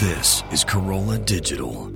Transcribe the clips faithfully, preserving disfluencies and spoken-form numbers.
This is Corolla Digital.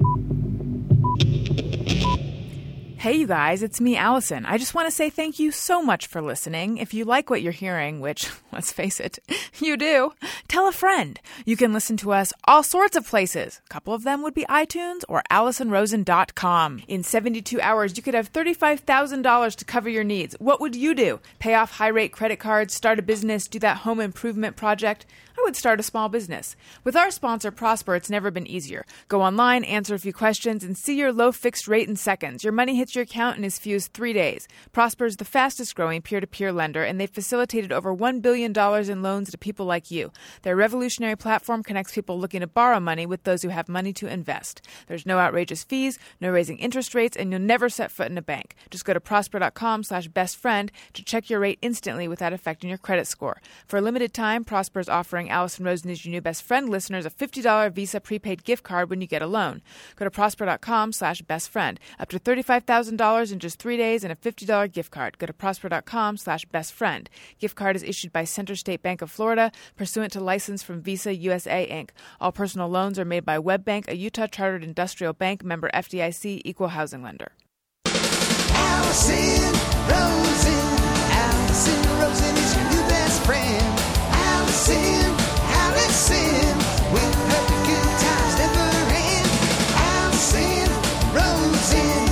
Hey, you guys, it's me, Allison. I just want to say thank you so much for listening. If you like what you're hearing, which, let's face it, you do, tell a friend. You can listen to us all sorts of places. A couple of them would be iTunes or allison rosen dot com. In seventy-two hours, you could have thirty-five thousand dollars to cover your needs. What would you do? Pay off high-rate credit cards, start a business, do that home improvement project? I would start a small business. With our sponsor, Prosper, it's never been easier. Go online, answer a few questions, and see your low fixed rate in seconds. Your money hits your account and is fused three days. Prosper is the fastest growing peer-to-peer lender, and they've facilitated over one billion dollars in loans to people like you. Their revolutionary platform connects people looking to borrow money with those who have money to invest. There's no outrageous fees, no raising interest rates, and you'll never set foot in a bank. Just go to prosper.com slash best friend to check your rate instantly without affecting your credit score. For a limited time, Prosper is offering Allison Rosen is your new best friend listeners a fifty dollars Visa prepaid gift card when you get a loan. Go to prosper.com slash best friend. Up to thirty-five thousand dollars one thousand dollars in just three days and a fifty dollars gift card. Go to prosper.com slash best friend. Gift card is issued by Center State Bank of Florida, pursuant to license from Visa U S A, Incorporated. All personal loans are made by Webbank, a Utah Chartered Industrial Bank, member F D I C, equal housing lender. Allison Rosen, Allison Rosen is your new best friend. Allison, Allison, with her good times never end. Allison Rosen.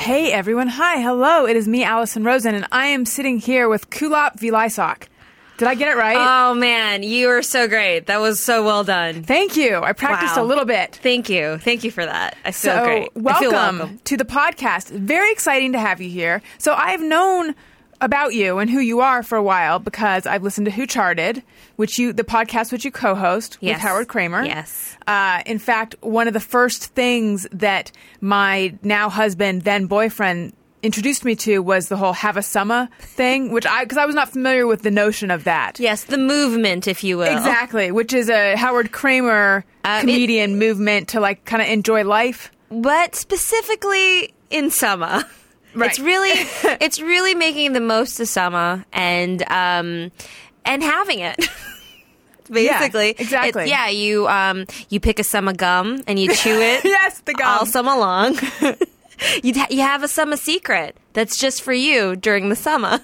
Hey everyone, hi, hello, it is me, Allison Rosen, and I am sitting here with Kulap Vilaysack. Did I get it right? Oh man, you are so great. That was so well done. Thank you. I practiced wow. a little bit. Thank you. Thank you for that. I feel so great. Welcome, I feel welcome to the podcast. Very exciting to have you here. So I've known about you and who you are for a while because I've listened to Who Charted, which you the podcast which you co-host yes. with Howard Kramer. Yes. Uh, in fact, one of the first things that my now husband, then boyfriend, introduced me to was the whole have a summer thing, which I because I was not familiar with the notion of that. Yes, the movement, if you will. Exactly, which is a Howard Kramer uh, comedian it, movement to like kind of enjoy life, but specifically in summer. Right. It's really, it's really making the most of summer and um, and having it. Basically, yeah, exactly. It, yeah, you um, you pick a summer gum and you chew it. Yes, the gum all summer long. you ha- you have a summer secret that's just for you during the summer.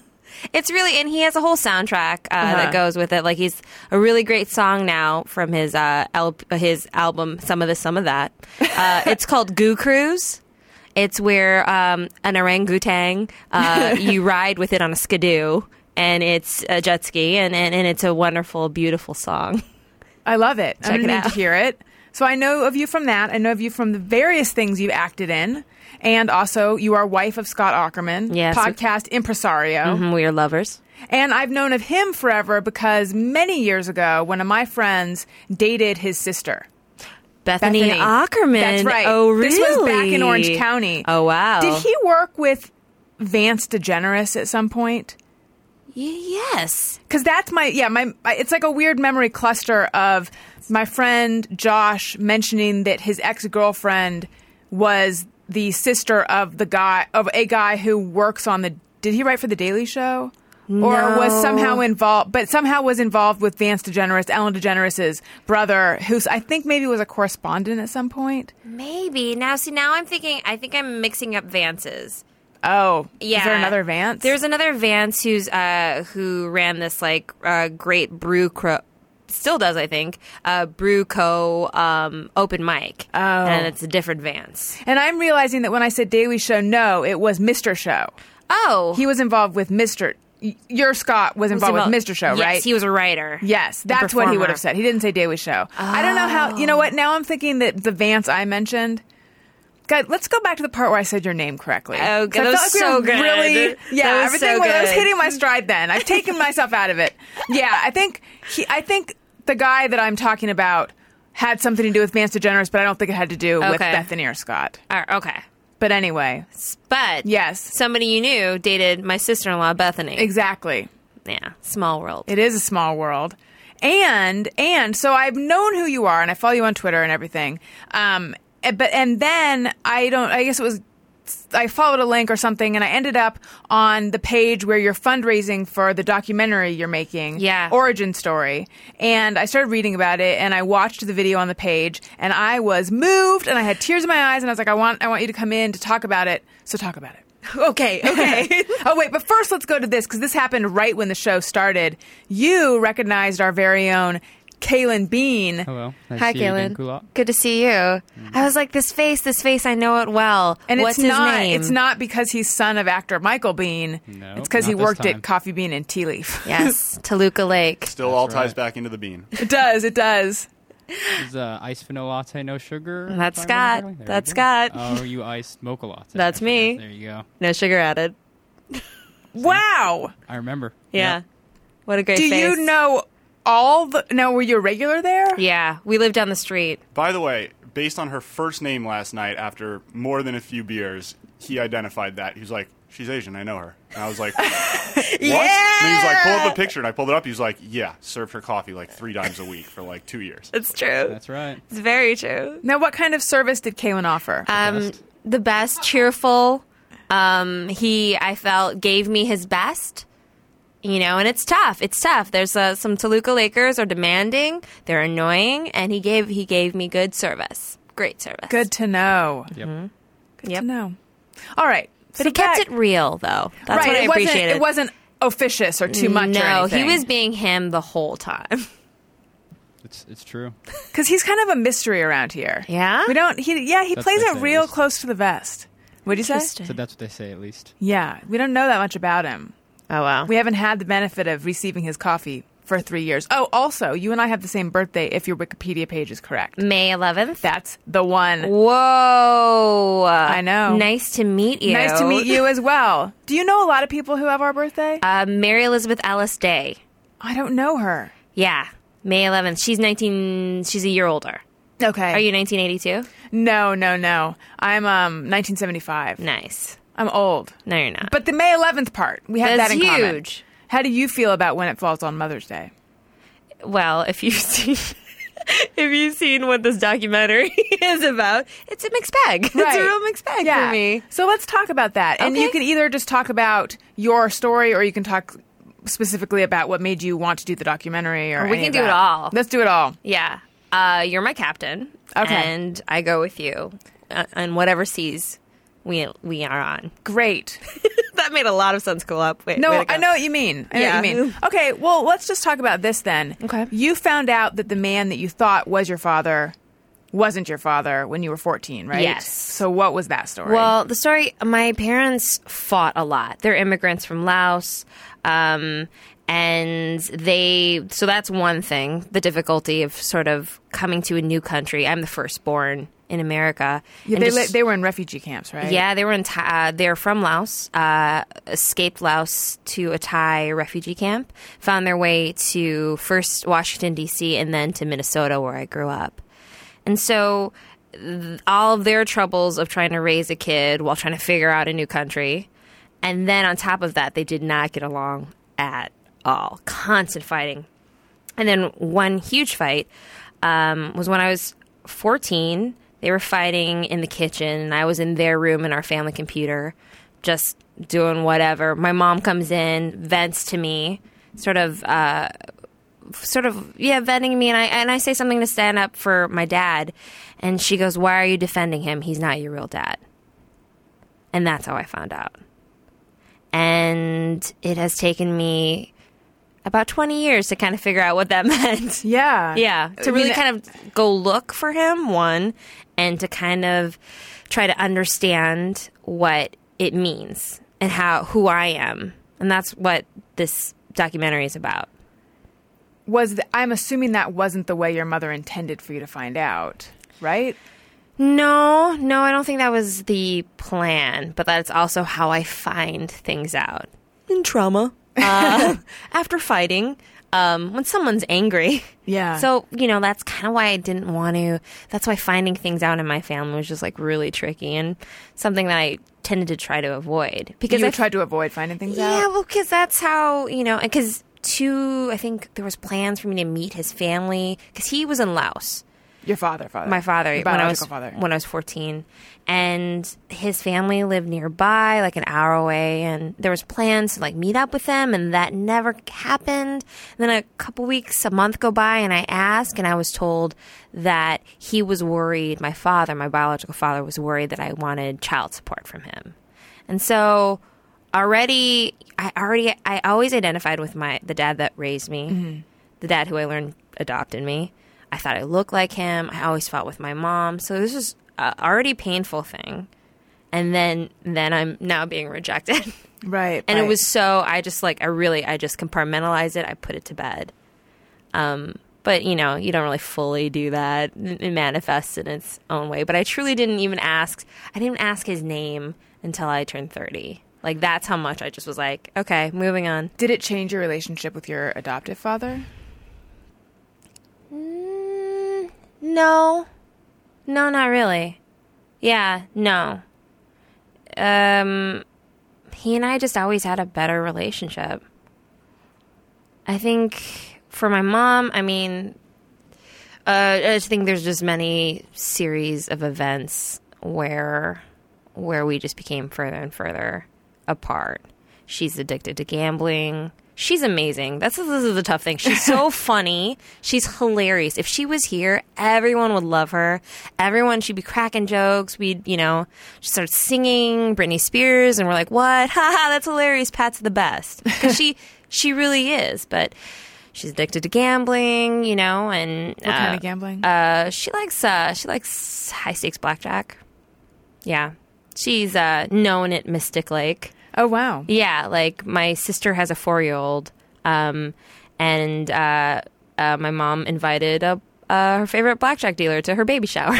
It's really, and he has a whole soundtrack uh, uh-huh. that goes with it. Like he's a really great song now from his uh al- his album Some of This, Some of That. Uh, it's called Goo Cruise. It's where um, an orangutan, uh, you ride with it on a skidoo, and it's a jet ski, and, and, and it's a wonderful, beautiful song. I love it. Check I'm going to need to hear it. So I know of you from that. I know of you from the various things you've acted in, and also you are wife of Scott Aukerman, yes. podcast impresario. Mm-hmm, we are lovers. And I've known of him forever because many years ago, one of my friends dated his sister. Bethany, Bethany Aukerman. That's right. Oh, really? This was back in Orange County. Oh, wow. Did he work with Vance DeGeneres at some point? Y- yes. Because that's my, yeah, my, it's like a weird memory cluster of my friend Josh mentioning that his ex-girlfriend was the sister of the guy, of a guy who works on the, did he write for The Daily Show? No. Or was somehow involved, but somehow was involved with Vance DeGeneres, Ellen DeGeneres' brother, who I think maybe was a correspondent at some point. Maybe. Now, see, now I'm thinking, I think I'm mixing up Vance's. Oh, yeah. Is there another Vance? There's another Vance who's uh, who ran this like uh, great brew crew. Still does, I think, uh, brew co um, open mic. Oh. And it's a different Vance. And I'm realizing that when I said Daily Show, no, it was Mister Show. Oh. He was involved with Mister Your Scott was involved, was involved with Mister Show, yes, right? Yes, he was a writer. Yes, that's what he would have said. He didn't say Daily Show. Oh. I don't know how, you know what, now I'm thinking that the Vance I mentioned. God, let's go back to the part where I said your name correctly. Oh, that I was like so we good. Really, yeah, that was everything so was, I was hitting my stride then. I've taken myself out of it. Yeah, I think he, I think the guy that I'm talking about had something to do with Vance DeGeneres, but I don't think it had to do okay. with Bethany or Scott. Right, okay. But anyway. But yes. Somebody you knew dated my sister-in-law, Bethany. Exactly. Yeah. Small world. It is a small world. And and so I've known who you are, and I follow you on Twitter and everything. Um, but and then I don't I guess it was I followed a link or something, and I ended up on the page where you're fundraising for the documentary you're making, yeah. Origin Story. And I started reading about it, and I watched the video on the page, and I was moved, and I had tears in my eyes, and I was like, I want, I want you to come in to talk about it. So talk about it. Okay, okay. Oh, wait, but first let's go to this, because this happened right when the show started. You recognized our very own Kaelin Bean. Hello. Nice Hi, Kaelin. Good to see you. Mm-hmm. I was like, this face, this face, I know it well. And What's it's his not, name? It's not because he's son of actor Michael Bean. No, it's because he worked at Coffee Bean and Tea Leaf. Yes, Toluca Lake. Still That's all right. ties back into the bean. It does, it does. Is uh, iced vanilla latte, no sugar? That's Scott. That's Scott. Oh, you iced mocha latte. That's me. There you go. No sugar added. Wow. I remember. Yeah. Yep. What a great Do face. Do you know all the... Now, were you a regular there? Yeah. We lived down the street. By the way, based on her first name last night, after more than a few beers, he identified that. He was like, she's Asian. I know her. And I was like, what? Yeah! And he was like, pull up a picture. And I pulled it up. He was like, yeah, served her coffee like three times a week for like two years. It's true. That's right. It's very true. Now, what kind of service did Kaelin offer? The um, best. The best, cheerful. Um, he, I felt, gave me his best. You know, and it's tough. It's tough. There's uh, some Toluca Lakers are demanding. They're annoying. And he gave he gave me good service. Great service. Good to know. Yep. Mm-hmm. Good yep. to know. All right. But so he kept back. it real, though. That's right. what I it appreciated. Wasn't, it wasn't officious or too much. No, or he was being him the whole time. It's it's true. Because he's kind of a mystery around here. Yeah, we don't. He yeah, he that's plays it real close to the vest. What do you say? So that's what they say, at least. Yeah, we don't know that much about him. Oh wow, we haven't had the benefit of receiving his coffee for three years. Oh, also, you and I have the same birthday if your Wikipedia page is correct. May eleventh. That's the one. Whoa. I know. Nice to meet you. Nice to meet you as well. Do you know a lot of people who have our birthday? Uh, Mary Elizabeth Ellis Day. I don't know her. Yeah. May eleventh. She's nineteen. She's a year older. Okay. Are you nineteen eighty-two? No, no, no. I'm um nineteen seventy-five. Nice. I'm old. No, you're not. But the May eleventh part, we have that in common. That's huge. How do you feel about when it falls on Mother's Day? Well, if you've seen if you've seen what this documentary is about, it's a mixed bag. Right. It's a real mixed bag yeah. for me. So let's talk about that. Okay. And you can either just talk about your story, or you can talk specifically about what made you want to do the documentary. Or, or we can do that. it all. Let's do it all. Yeah. Uh, you're my captain. Okay. And I go with you on whatever seas we we are on. Great. That made a lot of sense, Kulap. Wait, no, I know what you mean. I yeah. know what you mean. Okay, well, let's just talk about this then. Okay. You found out that the man that you thought was your father wasn't your father when you were fourteen, right? Yes. So what was that story? Well, the story, my parents fought a lot. They're immigrants from Laos. Um, and they, so that's one thing, the difficulty of sort of coming to a new country. I'm the firstborn in America. Yeah, they, just, they were in refugee camps, right? Yeah, they were in Thai, uh, they're from Laos, uh, escaped Laos to a Thai refugee camp, found their way to first Washington, D C, and then to Minnesota, where I grew up. And so th- all of their troubles of trying to raise a kid while trying to figure out a new country, and then on top of that, they did not get along at all. Constant fighting. And then one huge fight um, was when I was fourteen. They were fighting in the kitchen, and I was in their room in our family computer, just doing whatever. My mom comes in, vents to me, sort of, uh, sort of, yeah, venting me, and I and I say something to stand up for my dad, and she goes, "Why are you defending him? He's not your real dad." And that's how I found out. And it has taken me about twenty years to kind of figure out what that meant. Yeah. Yeah. To really I mean, kind of go look for him, one, and to kind of try to understand what it means and how who I am. And that's what this documentary is about. Was the, I'm assuming that wasn't the way your mother intended for you to find out, right? No, no, I don't think that was the plan. But that's also how I find things out. In trauma. uh, after fighting, um, when someone's angry. Yeah. So, you know, that's kind of why I didn't want to. That's why finding things out in my family was just like really tricky and something that I tended to try to avoid. Because you I tried to avoid finding things yeah, out? Yeah, well, because that's how, you know, because two, I think there was plans for me to meet his family because he was in Laos. Your father, father. My father. Your biological when I was, father. When I was fourteen. And his family lived nearby, like an hour away. And there was plans to like meet up with them. And that never happened. And then a couple weeks, a month go by, and I asked. And I was told that he was worried. My father, my biological father, was worried that I wanted child support from him. And so already, I already, I always identified with my the dad that raised me. Mm-hmm. The dad who I learned adopted me. I thought I looked like him. I always fought with my mom. So this is a already painful thing. And then then I'm now being rejected. Right. And right. It was so, I just like, I really, I just compartmentalized it. I put it to bed. Um, but, you know, you don't really fully do that. It manifests in its own way. But I truly didn't even ask, I didn't ask his name until I turned thirty. Like, that's how much I just was like, okay, moving on. Did it change your relationship with your adoptive father? No. No, not really. Yeah, no. Um, he and I just always had a better relationship. I think for my mom, I mean, uh, I just think there's just many series of events where where we just became further and further apart. She's addicted to gambling. She's amazing. That's this is the tough thing. She's so funny. She's hilarious. If she was here, everyone would love her. Everyone, she'd be cracking jokes. We'd, you know, she starts singing Britney Spears, and we're like, "What? Ha ha! That's hilarious. Pat's the best." Because she, she really is. But she's addicted to gambling, you know, and what uh, kind of gambling? Uh, she likes uh, she likes high stakes blackjack. Yeah, she's uh, known at Mystic Lake. Oh, wow. Yeah. Like, my sister has a four-year-old, um, and uh, uh, my mom invited a, uh, her favorite blackjack dealer to her baby shower.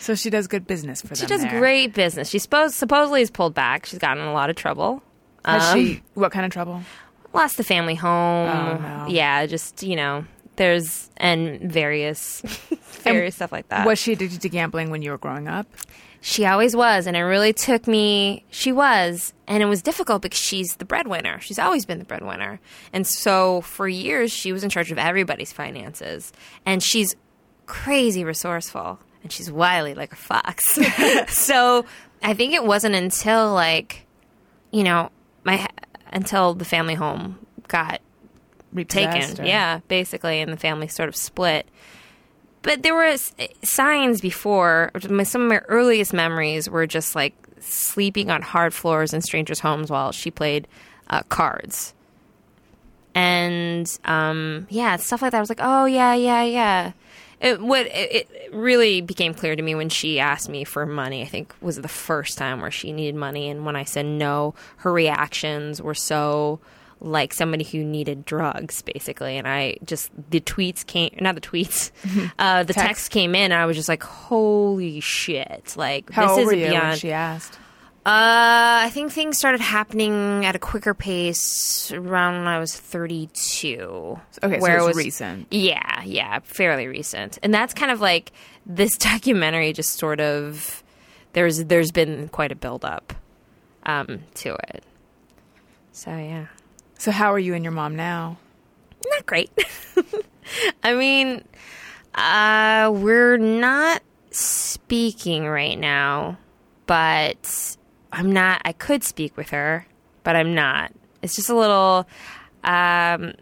So she does good business for them. She does there. Great business. She supposed, supposedly has pulled back. She's gotten in a lot of trouble. Um, Has she? What kind of trouble? Lost the family home. Oh, no. Yeah, just, you know, there's, and various, various and stuff like that. Was she addicted to gambling when you were growing up? She always was, and it really took me – she was, and it was difficult because she's the breadwinner. She's always been the breadwinner. And so for years, she was in charge of everybody's finances, and she's crazy resourceful, and she's wily like a fox. So I think it wasn't until, like, you know, my until the family home got repossessed, taken. Or... Yeah, basically, and the family sort of split. But there were signs before. Some of my earliest memories were just like sleeping on hard floors in strangers' homes while she played uh, cards. And um, yeah, stuff like that. I was like, oh, yeah, yeah, yeah. It, what, it, it really became clear to me when she asked me for money, I think was the first time where she needed money. And when I said no, her reactions were so... like somebody who needed drugs, basically. And I just, the tweets came, not the tweets, uh, the text. text came in. And I was just like, holy shit. Like, how this is beyond. How old were you when she asked? Uh, I think things started happening at a quicker pace around when I was thirty-two. Okay, where so it was recent. Yeah, yeah, fairly recent. And that's kind of like, this documentary just sort of, there's there's been quite a buildup um, to it. So, yeah. So how are you and your mom now? Not great. I mean, uh, we're not speaking right now, but I'm not. I could speak with her, but I'm not. It's just a little, um,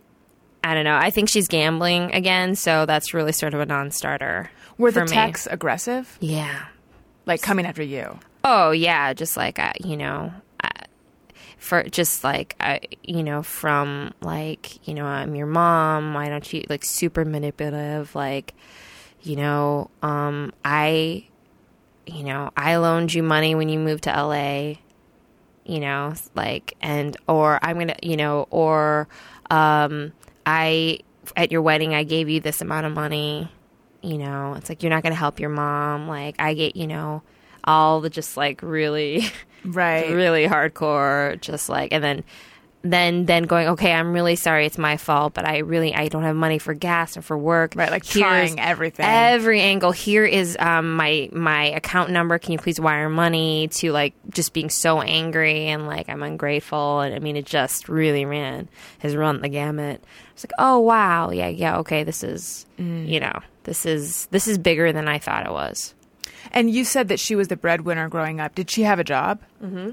I don't know. I think she's gambling again, so that's really sort of a non-starter. Were the texts aggressive? Yeah. Like coming after you? Oh, yeah. Just like, uh, you know... For just like, I, you know, from like, you know, I'm your mom. Why don't you, like, super manipulative? Like, you know, um, I, you know, I loaned you money when you moved to L A, you know, like, and, or I'm going to, you know, or um, I, at your wedding, I gave you this amount of money, you know, it's like, you're not going to help your mom. Like, I get, you know, all the just like really. Right. Really hardcore, just like, and then, then, then going, okay, I'm really sorry, it's my fault, but I really, I don't have money for gas or for work. Right, like Here's trying everything. Every angle. Here is um, my, my account number. Can you please wire money? To like, just being so angry and like, I'm ungrateful. And I mean, it just really ran, has run the gamut. It's like, oh, wow. Yeah, yeah, okay, this is, mm. you know, this is this is bigger than I thought it was. And you said that she was the breadwinner growing up. Did she have a job? Mm-hmm.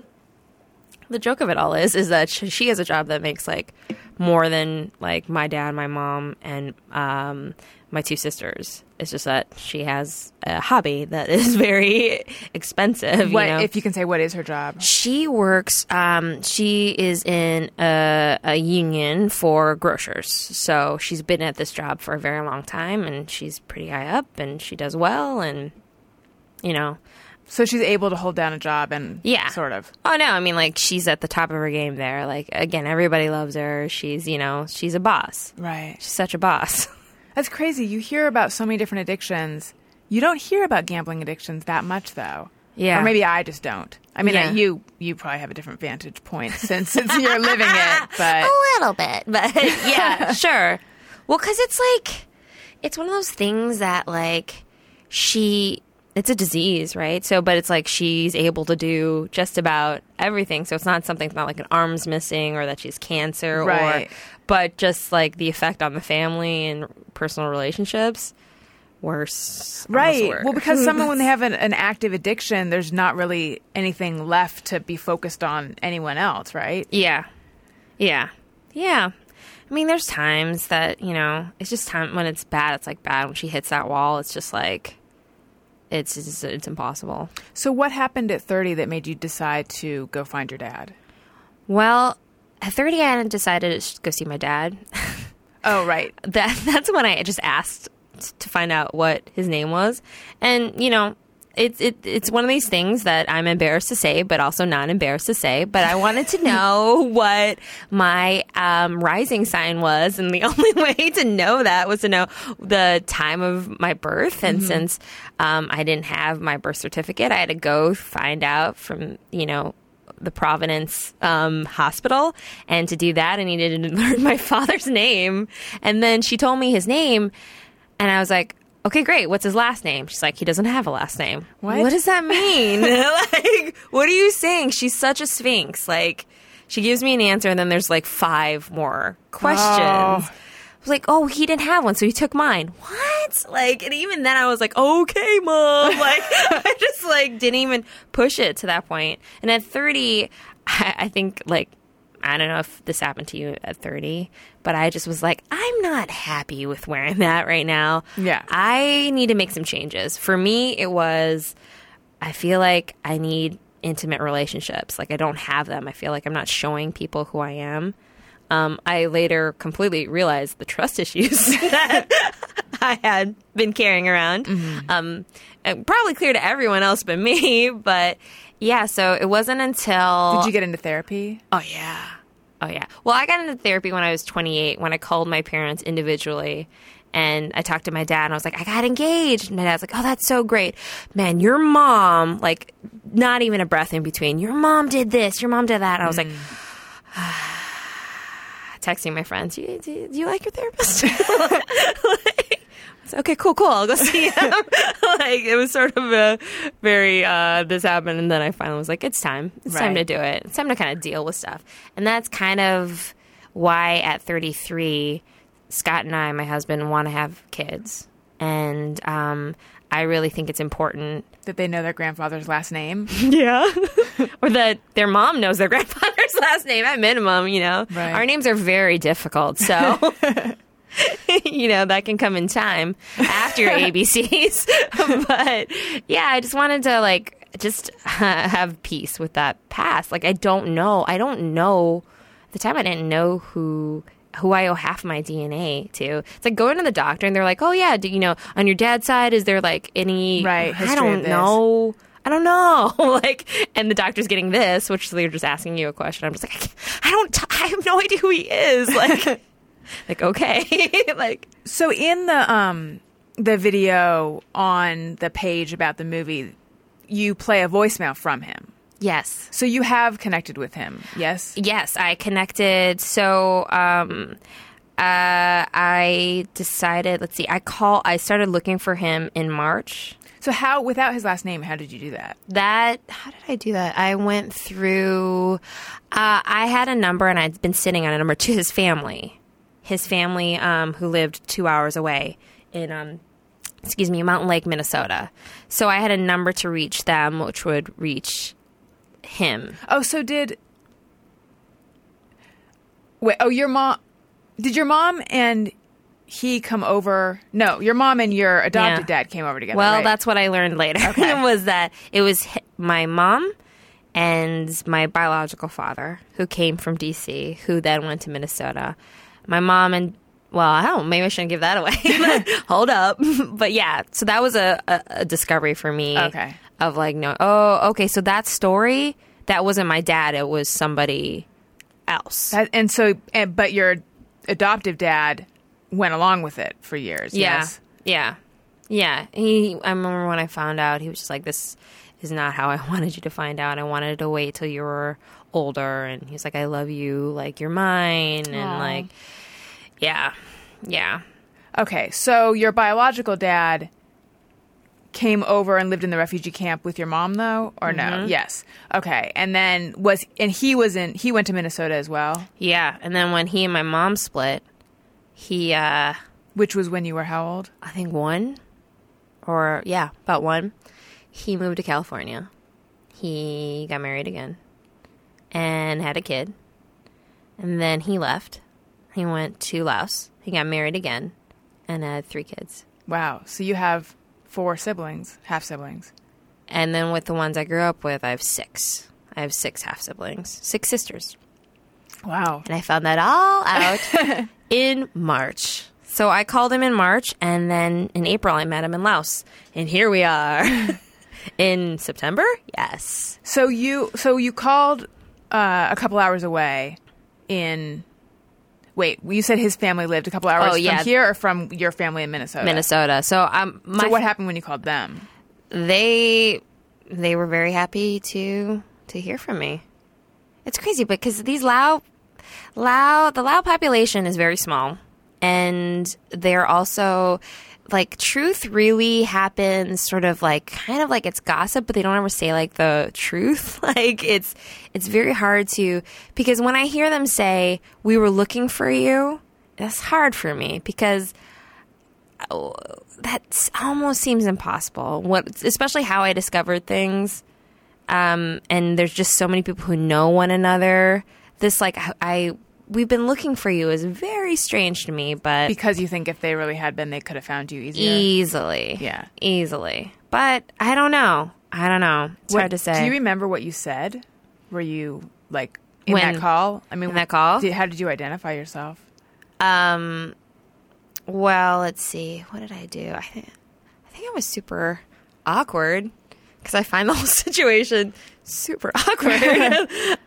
The joke of it all is is that she has a job that makes like more than like my dad, my mom, and um, my two sisters. It's just that she has a hobby that is very expensive. What, you know? If you can say, what is her job? She works. Um, she is in a, a union for grocers. So she's been at this job for a very long time, and she's pretty high up, and she does well, and you know. So she's able to hold down a job and yeah. sort of. Oh, no. I mean, like, she's at the top of her game there. Like, again, everybody loves her. She's, you know, she's a boss. Right. She's such a boss. That's crazy. You hear about so many different addictions. You don't hear about gambling addictions that much, though. Yeah. Or maybe I just don't. I mean, yeah. like, you you probably have a different vantage point since, since you're living it. But a little bit. But, yeah, sure. Well, because it's, like, it's one of those things that, like, she... It's a disease, right? So, but it's like she's able to do just about everything. So it's not something, it's not like an arm's missing or that she's cancer, right. or, but just like the effect on the family and personal relationships, worse. Right. Worse. Well, because someone, when they have an, an active addiction, there's not really anything left to be focused on anyone else, right? Yeah. Yeah. Yeah. I mean, there's times that, you know, it's just time when it's bad, it's like bad. When she hits that wall, it's just like... It's, it's it's impossible. So what happened at thirty that made you decide to go find your dad? Well, at thirty, I hadn't decided to go see my dad. Oh, right. that That's when I just asked to find out what his name was. And, you know, it, it, it's one of these things that I'm embarrassed to say, but also not embarrassed to say. But I wanted to know what my um, rising sign was. And the only way to know that was to know the time of my birth. And mm-hmm. since um, I didn't have my birth certificate, I had to go find out from, you know, the Providence um, hospital. And to do that, I needed to learn my father's name. And then she told me his name. And I was like, okay, great. What's his last name? She's like, he doesn't have a last name. What? What does that mean? Like, what are you saying? She's such a sphinx. Like, she gives me an answer, and then there's like five more questions. Oh. I was like, oh, he didn't have one, so he took mine. What? Like, and even then, I was like, okay, mom. Like, I just like didn't even push it to that point. And at thirty, I, I think like. I don't know if this happened to you at thirty, but I just was like, I'm not happy with where I'm at right now. Yeah. I need to make some changes. For me, it was, I feel like I need intimate relationships. Like, I don't have them. I feel like I'm not showing people who I am. Um, I later completely realized the trust issues that I had been carrying around. Mm-hmm. Um, and probably clear to everyone else but me, but... Yeah, so it wasn't until... Did you get into therapy? Oh, yeah. Oh, yeah. Well, I got into therapy when I was twenty-eight, when I called my parents individually, and I talked to my dad, and I was like, I got engaged. And my dad's like, oh, that's so great. Man, your mom, like, not even a breath in between. Your mom did this. Your mom did that. And I was mm. like... Ah. Texting my friends, do, do, do you like your therapist? Like, okay, cool, cool. I'll go see him. Like, it was sort of a very, uh, this happened. And then I finally was like, it's time. It's right. time to do it. It's time to kind of deal with stuff. And that's kind of why at thirty-three, Scott and I, my husband, want to have kids. And um, I really think it's important. That they know their grandfather's last name? Yeah. Or that their mom knows their grandfather's last name at minimum, you know. Right. Our names are very difficult, so... You know, that can come in time after your A B Cs. But yeah, I just wanted to like just uh, have peace with that past. Like, I don't know. I don't know. At the time, I didn't know who who I owe half my D N A to. It's like going to the doctor and they're like, oh, yeah, do you know, on your dad's side, is there like any, right, I don't know. I don't know. Like, and the doctor's getting this, which they're just asking you a question. I'm just like, I, I don't, t- I have no idea who he is. Like, Like, okay. Like, so in the um the video on the page about the movie, you play a voicemail from him. Yes. So you have connected with him, yes? Yes, I connected. So um uh I decided, let's see, I call I started looking for him in March. So how, without his last name, how did you do that? That, how did I do that? I went through, uh, I had a number and I'd been sitting on a number to his family. His family, um, who lived two hours away in um, excuse me, Mountain Lake, Minnesota. So I had a number to reach them, which would reach him. Oh, so did... Wait, oh, your mom... Did your mom and he come over? No, your mom and your adopted yeah. dad came over together, Well, right? That's what I learned later, okay. was that it was my mom and my biological father who came from D C, who then went to Minnesota. My mom and... Well, I don't, maybe I shouldn't give that away. Hold up. But yeah, so that was a, a, a discovery for me. Okay. Of like, no, oh, okay, so that story, that wasn't my dad. It was somebody else. That, and so, and, but your adoptive dad went along with it for years. Yeah. Yes? Yeah. Yeah. He, I remember when I found out, he was just like, this is not how I wanted you to find out. I wanted to wait till you were older. And he was like, I love you. Like, you're mine. And Aww. like... Yeah, yeah. Okay, so your biological dad came over and lived in the refugee camp with your mom, though, or mm-hmm. no? Yes. Okay, and then was and he was in he went to Minnesota as well. Yeah, and then when he and my mom split, he uh, which was when you were how old? I think one, or yeah, about one. He moved to California. He got married again, and had a kid, and then he left. He went to Laos. He got married again and had three kids. Wow. So you have four siblings, half-siblings. And then with the ones I grew up with, I have six. I have six half-siblings, six sisters. Wow. And I found that all out in March. So I called him in March, and then in April I met him in Laos. And here we are. In September? Yes. So you, so you called uh, a couple hours away in... Wait, you said his family lived a couple hours oh, yeah. from here or from your family in Minnesota? Minnesota. So, um, my so what happened when you called them? They they were very happy to to hear from me. It's crazy because these Lao, Lao, the Lao population is very small. And they're also, like, truth really happens sort of like, kind of like it's gossip, but they don't ever say, like, the truth. Like, it's it's very hard to, because when I hear them say, we were looking for you, that's hard for me because oh, that almost seems impossible, what, especially how I discovered things. Um, and there's just so many people who know one another. This, like, I... I we've been looking for you is very strange to me, but... Because you think if they really had been, they could have found you easier? Easily. Yeah. Easily. But I don't know. I don't know. It's what, hard to say. Do you remember what you said? Were you, like, in when, that call? I mean, in that call? Did, how did you identify yourself? Um. Well, let's see. What did I do? I, th- I think I was super awkward because I find the whole situation... super awkward.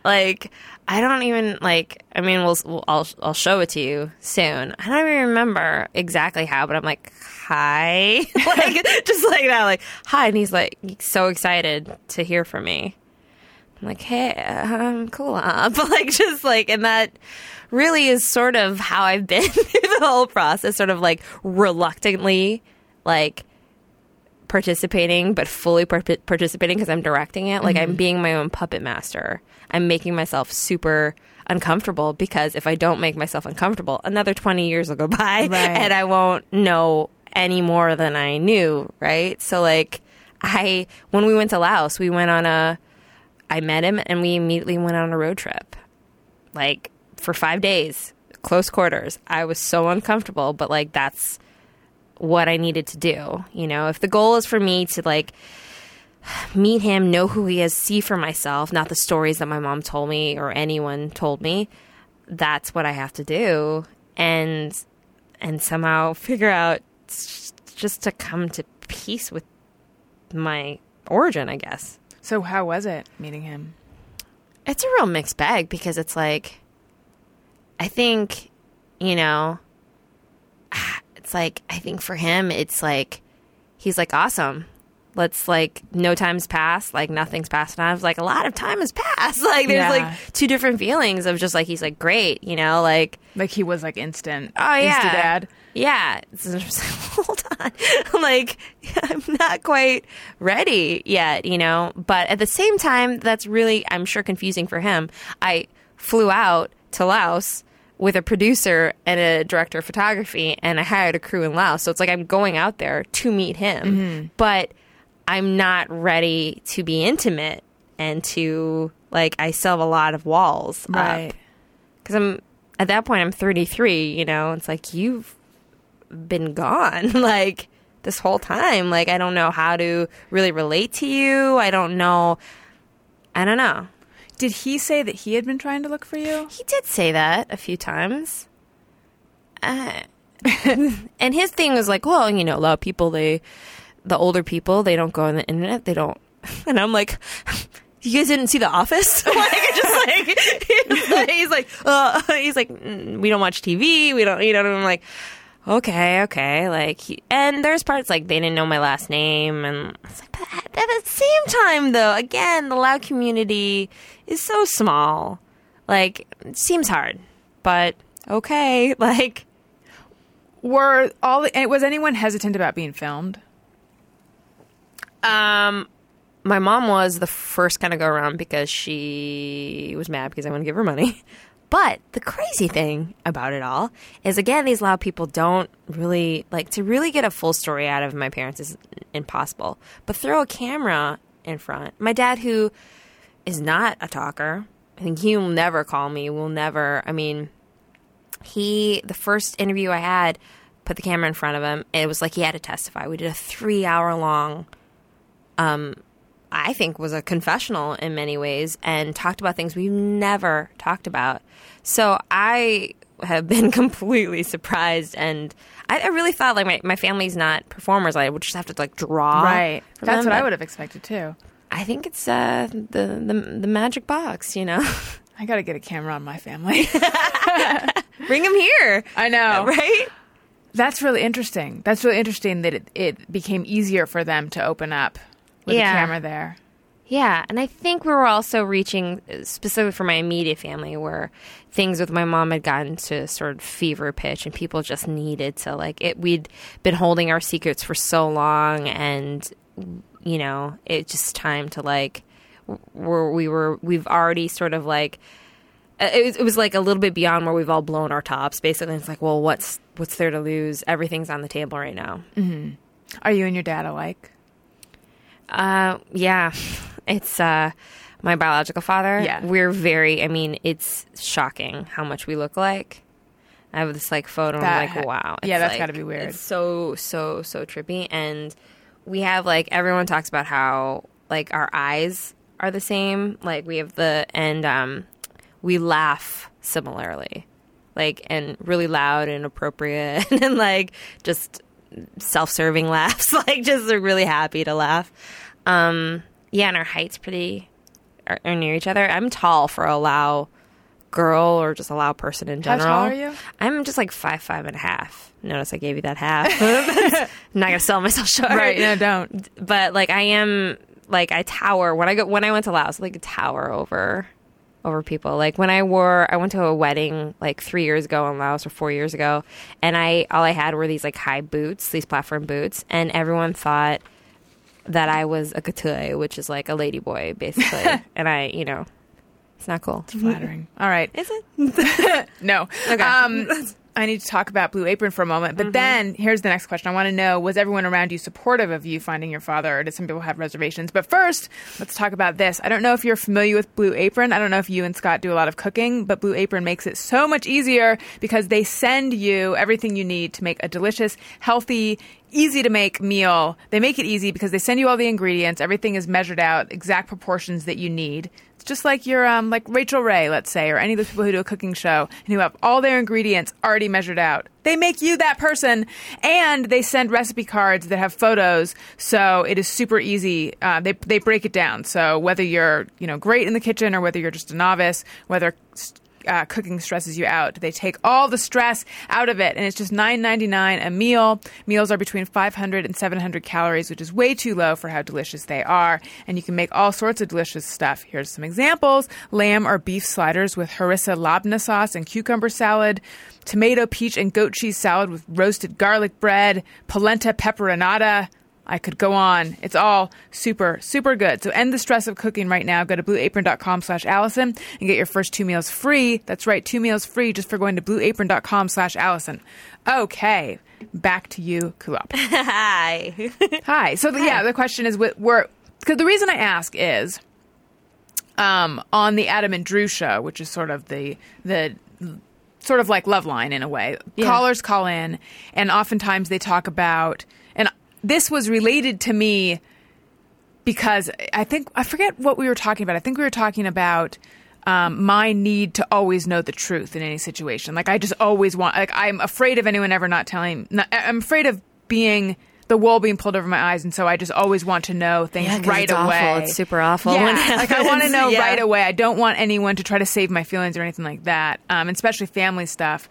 Like, I don't even, like, I mean, we'll, we'll I'll, I'll show it to you soon. I don't even remember exactly how, but I'm like, hi. Like, just like that, like, hi. And he's, like, so excited to hear from me. I'm like, hey, I'm Kulap. But, like, just, like, and that really is sort of how I've been through the whole process, sort of, like, reluctantly, like, participating, but fully par- participating because I'm directing it. Like, mm-hmm. I'm being my own puppet master. I'm making myself super uncomfortable because if I don't make myself uncomfortable, another twenty years will go by, right. And I won't know any more than I knew, right? So, like, I when we went to Laos, we went on a... I met him, and we immediately went on a road trip. Like, for five days, close quarters. I was so uncomfortable, but, like, that's... what I needed to do. You know, if the goal is for me to, like, meet him, know who he is, see for myself, not the stories that my mom told me or anyone told me, that's what I have to do. And and somehow figure out just to come to peace with my origin, I guess. So how was it meeting him? It's a real mixed bag because it's like, I think, you know, it's like, I think for him, it's like, he's like, awesome. Let's, like, no time's passed. Like, nothing's passed. And I was like, a lot of time has passed. Like, there's, yeah. like, two different feelings of just, like, he's like, great, you know, like. Like, he was, like, instant. Oh, yeah. Insta dad. Yeah. So I'm just like, hold on. I'm like, I'm not quite ready yet, you know. But at the same time, that's really, I'm sure, confusing for him. I flew out to Laos with a producer and a director of photography, and I hired a crew in Laos. So it's like I'm going out there to meet him, mm-hmm. but I'm not ready to be intimate and to, like, I still have a lot of walls right. up. Because I'm, at that point, I'm thirty-three, you know. It's like, you've been gone, like, this whole time. Like, I don't know how to really relate to you. I don't know. I don't know. Did he say that he had been trying to look for you? He did say that a few times. Uh, and his thing was like, well, you know, a lot of people, they, the older people, they don't go on the internet. They don't. And I'm like, you guys didn't see The Office? Like, just like, he's like, he's like, uh, he's like mm, we don't watch T V. We don't, you know, I'm like, okay, okay. Like, he, and there's parts like they didn't know my last name. And I was like, but at the same time, though, again, the Lao community is so small. Like, it seems hard, but okay. Like, were all, was anyone hesitant about being filmed? Um, my mom was the first kind of go around because she was mad because I wouldn't give her money. But the crazy thing about it all is, again, these Lao people don't really, like, to really get a full story out of my parents is impossible. But throw a camera in front. My dad, who is not a talker, I think he will never call me, will never, I mean, he, the first interview I had, put the camera in front of him, and it was like he had to testify. We did a three-hour-long, um, I think was a confessional in many ways, and talked about things we've never talked about. So I have been completely surprised, and I, I really thought, like, my, my family's not performers. I would just have to, like, draw. Right. That's what I would have expected too. I think it's uh, the, the the magic box, you know? I got to get a camera on my family. Bring them here. I know. Right? That's really interesting. That's really interesting that it, it became easier for them to open up. With yeah. the camera there. Yeah. And I think we were also reaching, specifically for my immediate family, where things with my mom had gotten to sort of fever pitch, and people just needed to, like, it. We'd been holding our secrets for so long, and, you know, it's just time to, like, where we were, we've already sort of, like, it was, it was like a little bit beyond where we've all blown our tops, basically. It's like, well, what's, what's there to lose? Everything's on the table right now. Mm-hmm. Are you and your dad alike? Uh, yeah, it's, uh, my biological father. Yeah. We're very, I mean, it's shocking how much we look like. I have this, like, photo, that, and I'm like, wow. It's, yeah, that's like, gotta be weird. It's so, so, so trippy. And we have, like, everyone talks about how, like, our eyes are the same. Like, we have the, and, um, we laugh similarly. Like, and really loud and appropriate and, like, just self-serving laughs, like, just are really happy to laugh. Um, yeah, and our height's pretty are, are near each other. I'm tall for a Lao girl, or just a Lao person in general. How tall are you? I'm just like five, five and a half. Notice I gave you that half. I'm not gonna sell myself short. Right? No, don't. But, like, I am, like, I tower when I go when I went to Laos, like, a tower over over people. Like, when I wore, I went to a wedding like three years ago in Laos, or four years ago, and I all I had were these, like, high boots, these platform boots, and everyone thought that I was a katui, which is like a ladyboy, basically. And I, you know, it's not cool. It's flattering. All right. Is it? No. Okay. Um, I need to talk about Blue Apron for a moment, but mm-hmm. then here's the next question. I want to know, was everyone around you supportive of you finding your father, or did some people have reservations? But first, let's talk about this. I don't know if you're familiar with Blue Apron. I don't know if you and Scott do a lot of cooking, but Blue Apron makes it so much easier because they send you everything you need to make a delicious, healthy, easy to make meal. They make it easy because they send you all the ingredients. Everything is measured out, exact proportions that you need. It's just like your, um, like Rachel Ray, let's say, or any of those people who do a cooking show and who have all their ingredients already measured out. They make you that person, and they send recipe cards that have photos, so it is super easy. Uh, they they break it down. So whether you're, you know, great in the kitchen, or whether you're just a novice, whether Uh, cooking stresses you out, they take all the stress out of it, and it's just nine ninety-nine a meal. Meals are between five hundred and seven hundred calories, which is way too low for how delicious they are, and you can make all sorts of delicious stuff. Here's some examples: lamb or beef sliders with harissa labna sauce and cucumber salad, tomato, peach, and goat cheese salad with roasted garlic bread, polenta pepperonata. I could go on. It's all super, super good. So end the stress of cooking right now. Go to blueapron.com slash Allison and get your first two meals free. That's right, two meals free just for going to blueapron.com slash Allison. Okay, back to you, Kulap. Hi. Hi. So the, Hi. yeah, the question is, we're, 'cause the reason I ask is um, on the Adam and Drew show, which is sort of the the sort of like Loveline in a way, yeah. callers call in and oftentimes they talk about, and this was related to me because I think, I forget what we were talking about. I think we were talking about um, my need to always know the truth in any situation. Like I just always want, like I'm afraid of anyone ever not telling, not, I'm afraid of being the wool being pulled over my eyes. And so I just always want to know things yeah, right it's away. Awful. It's super awful. Yeah. Like I want to know yeah. right away. I don't want anyone to try to save my feelings or anything like that. Um, and especially family stuff.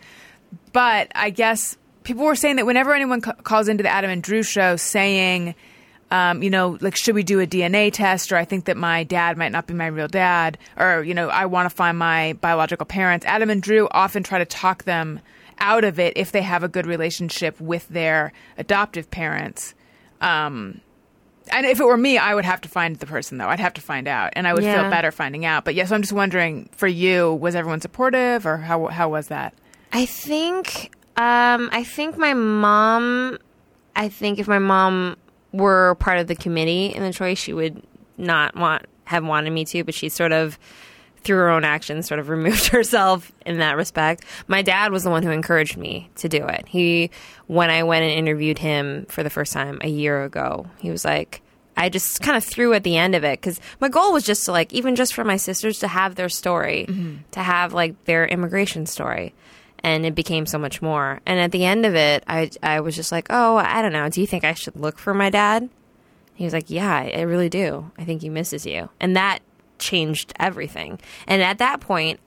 But I guess people were saying that whenever anyone ca- calls into the Adam and Drew show saying, um, you know, like, should we do a D N A test? Or I think that my dad might not be my real dad. Or, you know, I want to find my biological parents. Adam and Drew often try to talk them out of it if they have a good relationship with their adoptive parents. Um, and if it were me, I would have to find the person, though. I'd have to find out. And I would yeah. feel better finding out. But, yes, yeah, so I'm just wondering, for you, was everyone supportive? Or how how was that? I think um, I think my mom, I think if my mom were part of the committee in the choice, she would not want have wanted me to. But she sort of, through her own actions, sort of removed herself in that respect. My dad was the one who encouraged me to do it. He, when I went and interviewed him for the first time a year ago, he was like, I just kind of threw at the end of it because my goal was just to like, even just for my sisters to have their story, mm-hmm. to have like their immigration story. And it became so much more. And at the end of it, I, I was just like, oh, I don't know. Do you think I should look for my dad? He was like, yeah, I really do. I think he misses you. And that changed everything. And at that point,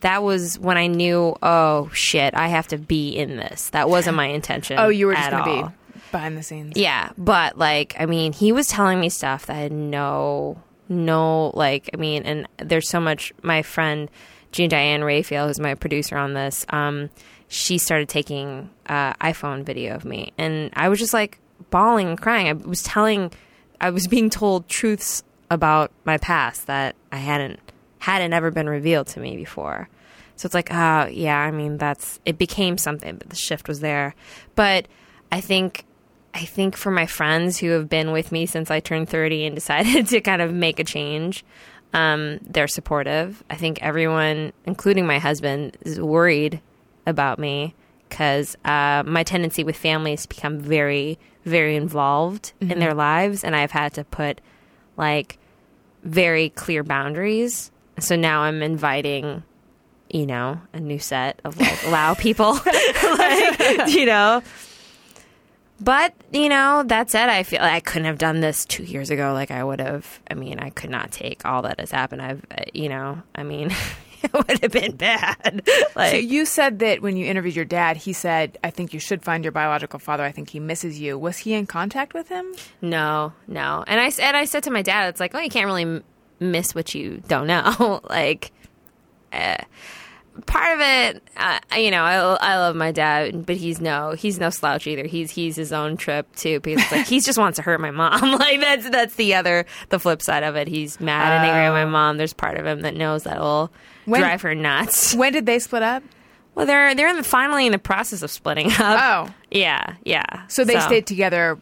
that was when I knew, oh shit, I have to be in this. That wasn't my intention. Oh, you were just going to be behind the scenes. Yeah. But like, I mean, he was telling me stuff that I had no, no, like, I mean, and there's so much, my friend Jean Diane Raphael, who's my producer on this, um, she started taking uh, iPhone video of me. And I was just like bawling and crying. I was telling, I was being told truths about my past that I hadn't hadn't ever been revealed to me before. So it's like, oh, yeah, I mean, that's, it became something, but the shift was there. But I think, I think for my friends who have been with me since I turned thirty and decided to kind of make a change, um, they're supportive. I think everyone, including my husband, is worried about me because uh, my tendency with family is to become very, very involved mm-hmm. in their lives. And I've had to put like very clear boundaries. So now I'm inviting, you know, a new set of like, Lao people, like, you know. But, you know, that said, I feel like I couldn't have done this two years ago. Like I would have, I mean, I could not take all that has happened. I've, you know, I mean, it would have been bad. Like, so you said that when you interviewed your dad, he said, I think you should find your biological father. I think he misses you. Was he in contact with him? No, no. And I, and I said to my dad, it's like, oh, you can't really m- miss what you don't know. Like, eh. Part of it, uh, you know, I, I love my dad, but he's no, he's no slouch either. He's he's his own trip too. Because it's like he just wants to hurt my mom. Like that's that's the other, the flip side of it. He's mad uh, and angry at my mom. There's part of him that knows that will when, drive her nuts. When did they split up? Well, they're they're in the, finally in the process of splitting up. Oh, yeah, yeah. So they so. stayed together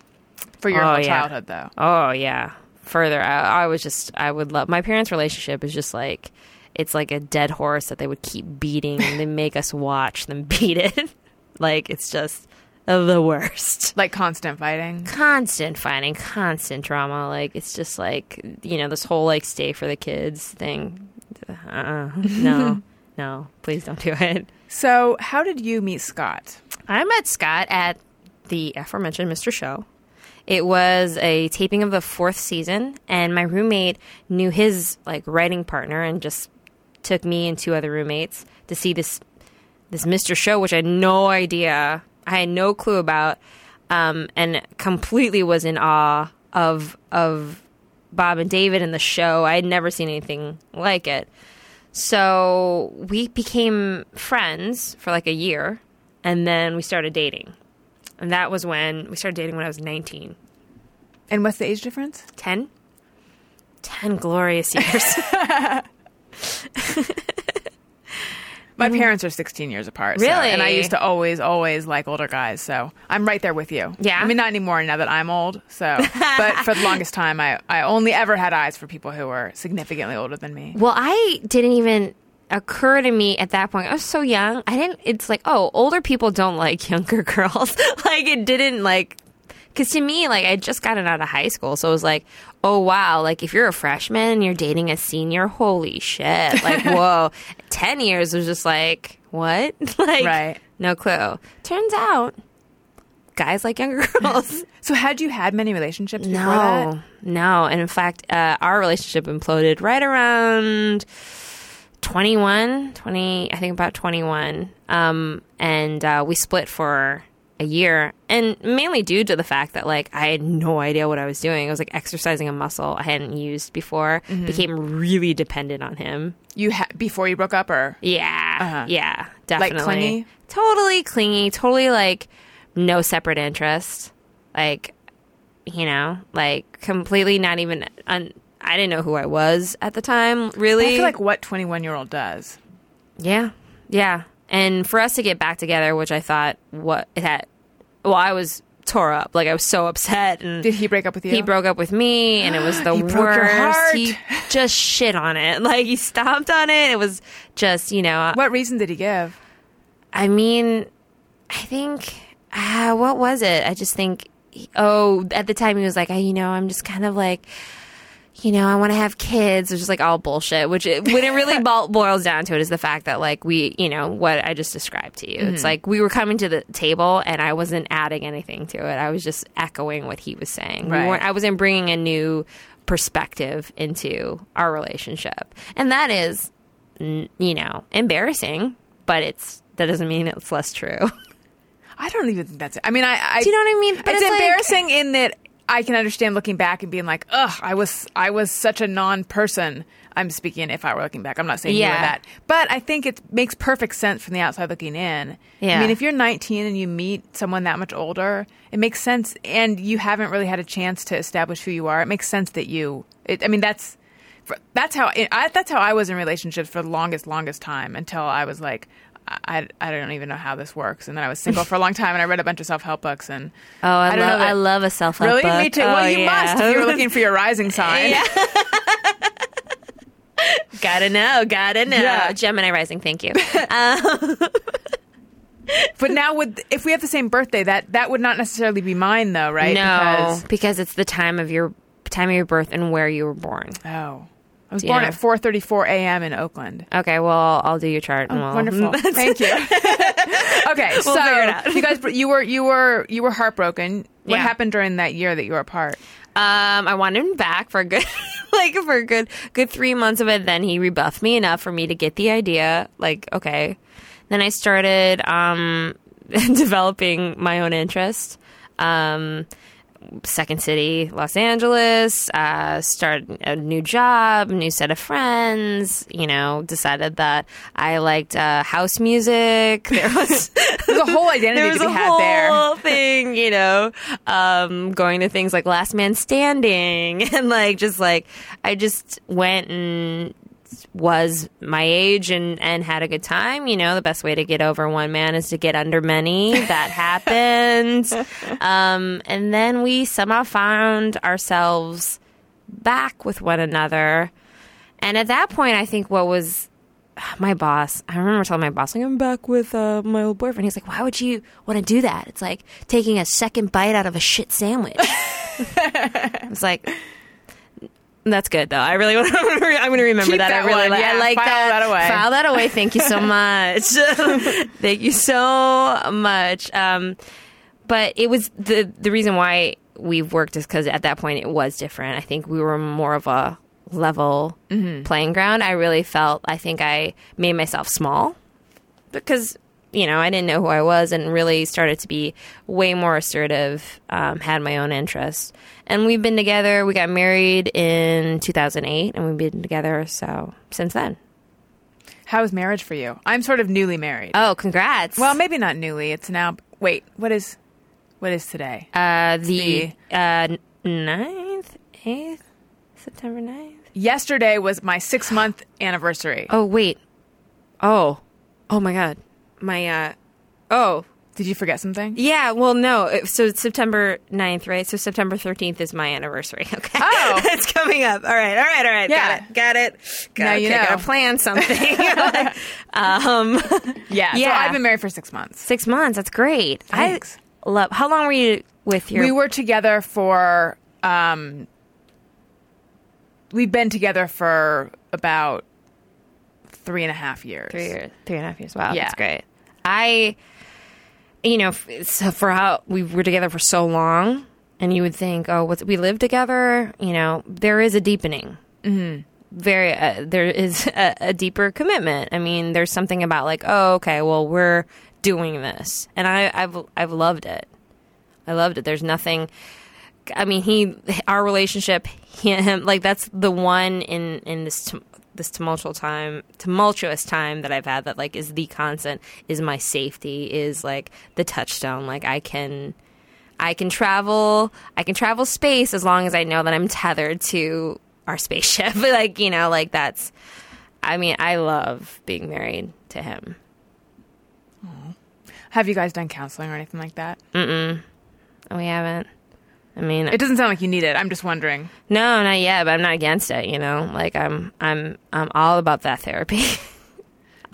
for your oh, whole yeah. childhood, though. Oh yeah. Further, I, I was just, I would love my parents' relationship is just like, it's like a dead horse that they would keep beating and they make us watch them beat it. Like, it's just the worst. Like constant fighting? Constant fighting, constant drama. Like, it's just like, you know, this whole like stay for the kids thing. Uh-uh. No, no, please don't do it. So how did you meet Scott? I met Scott at the aforementioned Mister Show. It was a taping of the fourth season, and my roommate knew his like writing partner and just took me and two other roommates to see this this Mister Show, which I had no idea, I had no clue about, um, and completely was in awe of of Bob and David and the show. I had never seen anything like it. So we became friends for like a year, and then we started dating. And that was when we started dating when I was nineteen. And what's the age difference? Ten. Ten glorious years. My parents are sixteen years apart. Really? So, and I used to always, always like older guys. So I'm right there with you. Yeah. I mean, not anymore now that I'm old. So, but for the longest time, I, I only ever had eyes for people who were significantly older than me. Well, I didn't even occur to me at that point. I was so young. I didn't, it's like, oh, older people don't like younger girls. Like it didn't like, because to me, like I had just gotten out of high school. So it was like, oh, wow. Like if you're a freshman and you're dating a senior, holy shit. Like, whoa. ten years was just like, what? Like, right. No clue. Turns out, guys like younger girls. So had you had many relationships before that? No, no. And in fact, uh, our relationship imploded right around twenty-one, twenty, I think about twenty-one. Um, and uh, we split for a year, and mainly due to the fact that like I had no idea what I was doing. I was like exercising a muscle I hadn't used before. Mm-hmm. Became really dependent on him. You ha- before you broke up, or yeah, uh-huh. yeah, definitely, like clingy, totally clingy, totally like no separate interest, like you know, like completely not even. Un- I didn't know who I was at the time. Really, I feel like what twenty-one-year-old does. Yeah, yeah, and for us to get back together, which I thought what it had. Well, I was tore up. Like, I was so upset. And did he break up with you? He broke up with me, and it was the he worst. Broke your heart. He just shit on it. Like, he stomped on it. It was just, you know. What reason did he give? I mean, I think, uh, what was it? I just think, he, oh, at the time he was like, I, you know, I'm just kind of like, you know, I want to have kids. It's just like all bullshit, which it, when it really boils down to it is the fact that like we, you know, what I just described to you. Mm-hmm. It's like we were coming to the table and I wasn't adding anything to it. I was just echoing what he was saying. Right. We weren't, I wasn't bringing a new perspective into our relationship. And that is, you know, embarrassing, but it's that doesn't mean it's less true. I don't even think that's it. I mean, I... I Do you know what I mean? But it's, it's embarrassing like, in that... I can understand looking back and being like, ugh, I was I was such a non-person. I'm speaking if I were looking back. I'm not saying yeah. you were that. But I think it makes perfect sense from the outside looking in. Yeah. I mean, if you're nineteen and you meet someone that much older, it makes sense. And you haven't really had a chance to establish who you are. It makes sense that you – I mean, that's that's how I, that's how I was in relationships for the longest, longest time until I was like – I, I don't even know how this works. And then I was single for a long time and I read a bunch of self-help books. And oh, I, I, don't love, know I love a self-help really? book. Really? Me too. Oh, well, you yeah. must if you were looking for your rising sign. Yeah. Gotta know. Gotta know. Yeah. Gemini rising. Thank you. um. But now with if we have the same birthday, that, that would not necessarily be mine though, right? No, because, because it's the time of your time of your birth and where you were born. Oh. I was born yeah. at four thirty-four a.m. in Oakland. Okay, well, I'll do your chart. And oh, we'll... Wonderful, thank you. Okay, we'll so figure it out. you guys, you were you were you were heartbroken. What yeah. happened during that year that you were apart? Um, I wanted him back for a good, like for a good, good three months of it. Then he rebuffed me enough for me to get the idea. Like, okay, then I started um, developing my own interest. Um, Second City, Los Angeles, uh, started a new job, new set of friends, you know, decided that I liked uh, house music. There was, there was a whole identity to be had there. There was a whole thing, you know, um, going to things like Last Man Standing and like just like I just went and was my age and, and had a good time. You know, the best way to get over one man is to get under many. That happened. Um, and then we somehow found ourselves back with one another. And at that point, I think what was my boss, I remember telling my boss, like, I'm back with uh, my old boyfriend. He's like, why would you want to do that? It's like taking a second bite out of a shit sandwich. I was like... That's good, though. I really want to. Re- I'm going to remember Keep that. that. I really one. like. Yeah, I like file that. that away. File that away. Thank you so much. Thank you so much. Um, but it was the the reason why we've worked is because at that point it was different. I think we were more of a level mm-hmm. playing ground. I really felt. I think I made myself small because you know I didn't know who I was and really started to be way more assertive. Um, had my own interests. And we've been together. We got married in two thousand eight, and we've been together so since then. How is marriage for you? I'm sort of newly married. Oh, congrats! Well, maybe not newly. It's now. Wait, what is what is today? Uh, the, the uh, ninth? eighth? September ninth? Yesterday was my six-month anniversary. Oh, wait. Oh. Oh, my God. My, uh... Oh. Did you forget something? Yeah, well, no. So it's September ninth, right? So September thirteenth is my anniversary, okay? Oh. It's coming up. All right, all right, all right. Yeah. Got it. Got it. Got, now okay, you know. Got to plan something. um, yeah, yeah, so I've been married for six months. Six months. That's great. Thanks. I love... How long were you with your... We were together for... Um, we've been together for about three and a half years. Three years. Three and a half years. Wow, yeah. That's great. I... You know, so for how we were together for so long, and you would think, oh, what's, we live together, you know, there is a deepening. Mm-hmm. Very, uh, there is a, a deeper commitment. I mean, there's something about like, oh, okay, well, we're doing this. And I, I've I've loved it. I loved it. There's nothing, I mean, he, our relationship, him, like that's the one in, in this this tumultuous time, tumultuous time that I've had that like is the constant, is my safety, is like the touchstone. Like I can, I can travel, I can travel space as long as I know that I'm tethered to our spaceship. Like, you know, like that's, I mean, I love being married to him. Aww. Have you guys done counseling or anything like that? Mm-mm. We haven't. I mean, it doesn't sound like you need it. I'm just wondering. No, not yet, but I'm not against it. You know, like I'm, I'm, I'm all about that therapy,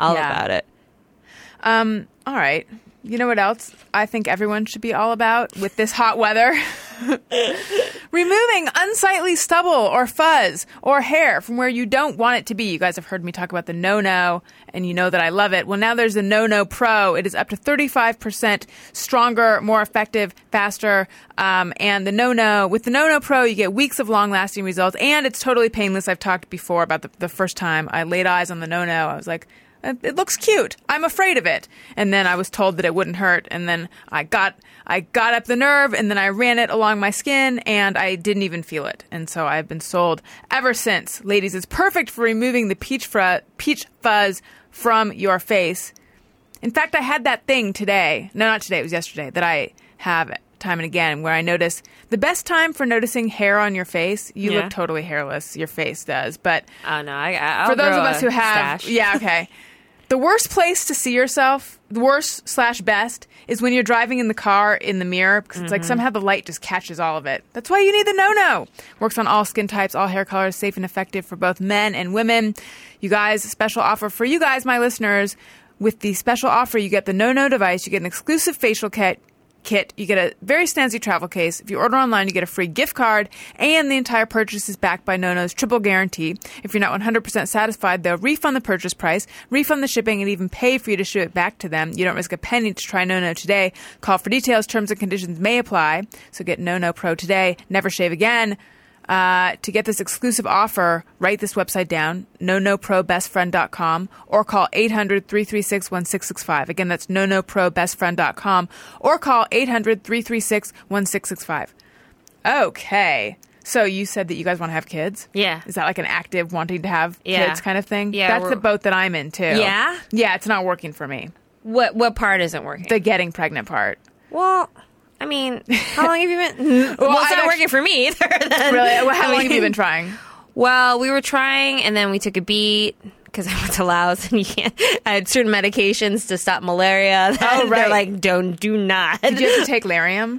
all yeah. about it. Um, all right. You know what else? I think everyone should be all about with this hot weather. Removing unsightly stubble or fuzz or hair from where you don't want it to be. You guys have heard me talk about the Nono, and you know that I love it. Well, now there's the Nono Pro. It is up to thirty-five percent stronger, more effective, faster. Um, and the Nono, with the Nono Pro, you get weeks of long-lasting results, and it's totally painless. I've talked before about the, the first time I laid eyes on the Nono. I was like, it looks cute. I'm afraid of it. And then I was told that it wouldn't hurt. And then I got I got up the nerve, and then I ran it along my skin, and I didn't even feel it. And so I've been sold ever since. Ladies, it's perfect for removing the peach, fru- peach fuzz from your face. In fact, I had that thing today. No, not today. It was yesterday that I have time and again where I notice the best time for noticing hair on your face. You yeah. look totally hairless. Your face does. But oh, no, I, I'll for those of us who have, stash. Yeah, okay. The worst place to see yourself, the worst slash best, is when you're driving in the car in the mirror, because it's mm-hmm. like somehow the light just catches all of it. That's why you need the Nono. Works on all skin types, all hair colors, safe and effective for both men and women. You guys, special offer for you guys, my listeners. With the special offer, you get the Nono device, you get an exclusive facial kit, kit. You get a very snazzy travel case. If you order online, you get a free gift card, and the entire purchase is backed by Nono's triple guarantee. If you're not one hundred percent satisfied, they'll refund the purchase price, refund the shipping, and even pay for you to ship it back to them. You don't risk a penny to try Nono today. Call for details. Terms and conditions may apply. So get Nono Pro today. Never shave again. Uh, to get this exclusive offer, write this website down, nono pro best friend dot com, or call eight hundred, three three six, one six six five. Again, that's nono pro best friend dot com, or call eight hundred, three three six, one six six five. Okay. So you said that you guys want to have kids? Yeah. Is that like an active wanting to have yeah. kids kind of thing? Yeah. That's we're... the boat that I'm in, too. Yeah? Yeah, it's not working for me. What, what part isn't working? The getting pregnant part. Well... I mean, how long have you been? Well, well it's not actually, working for me either. Then. Really? Well, how I long mean, have you been trying? Well, we were trying, and then we took a beat because I went to Laos, and you can't. I had certain medications to stop malaria. That, oh, right. They're like, don't, do not. Did you have to take Larium?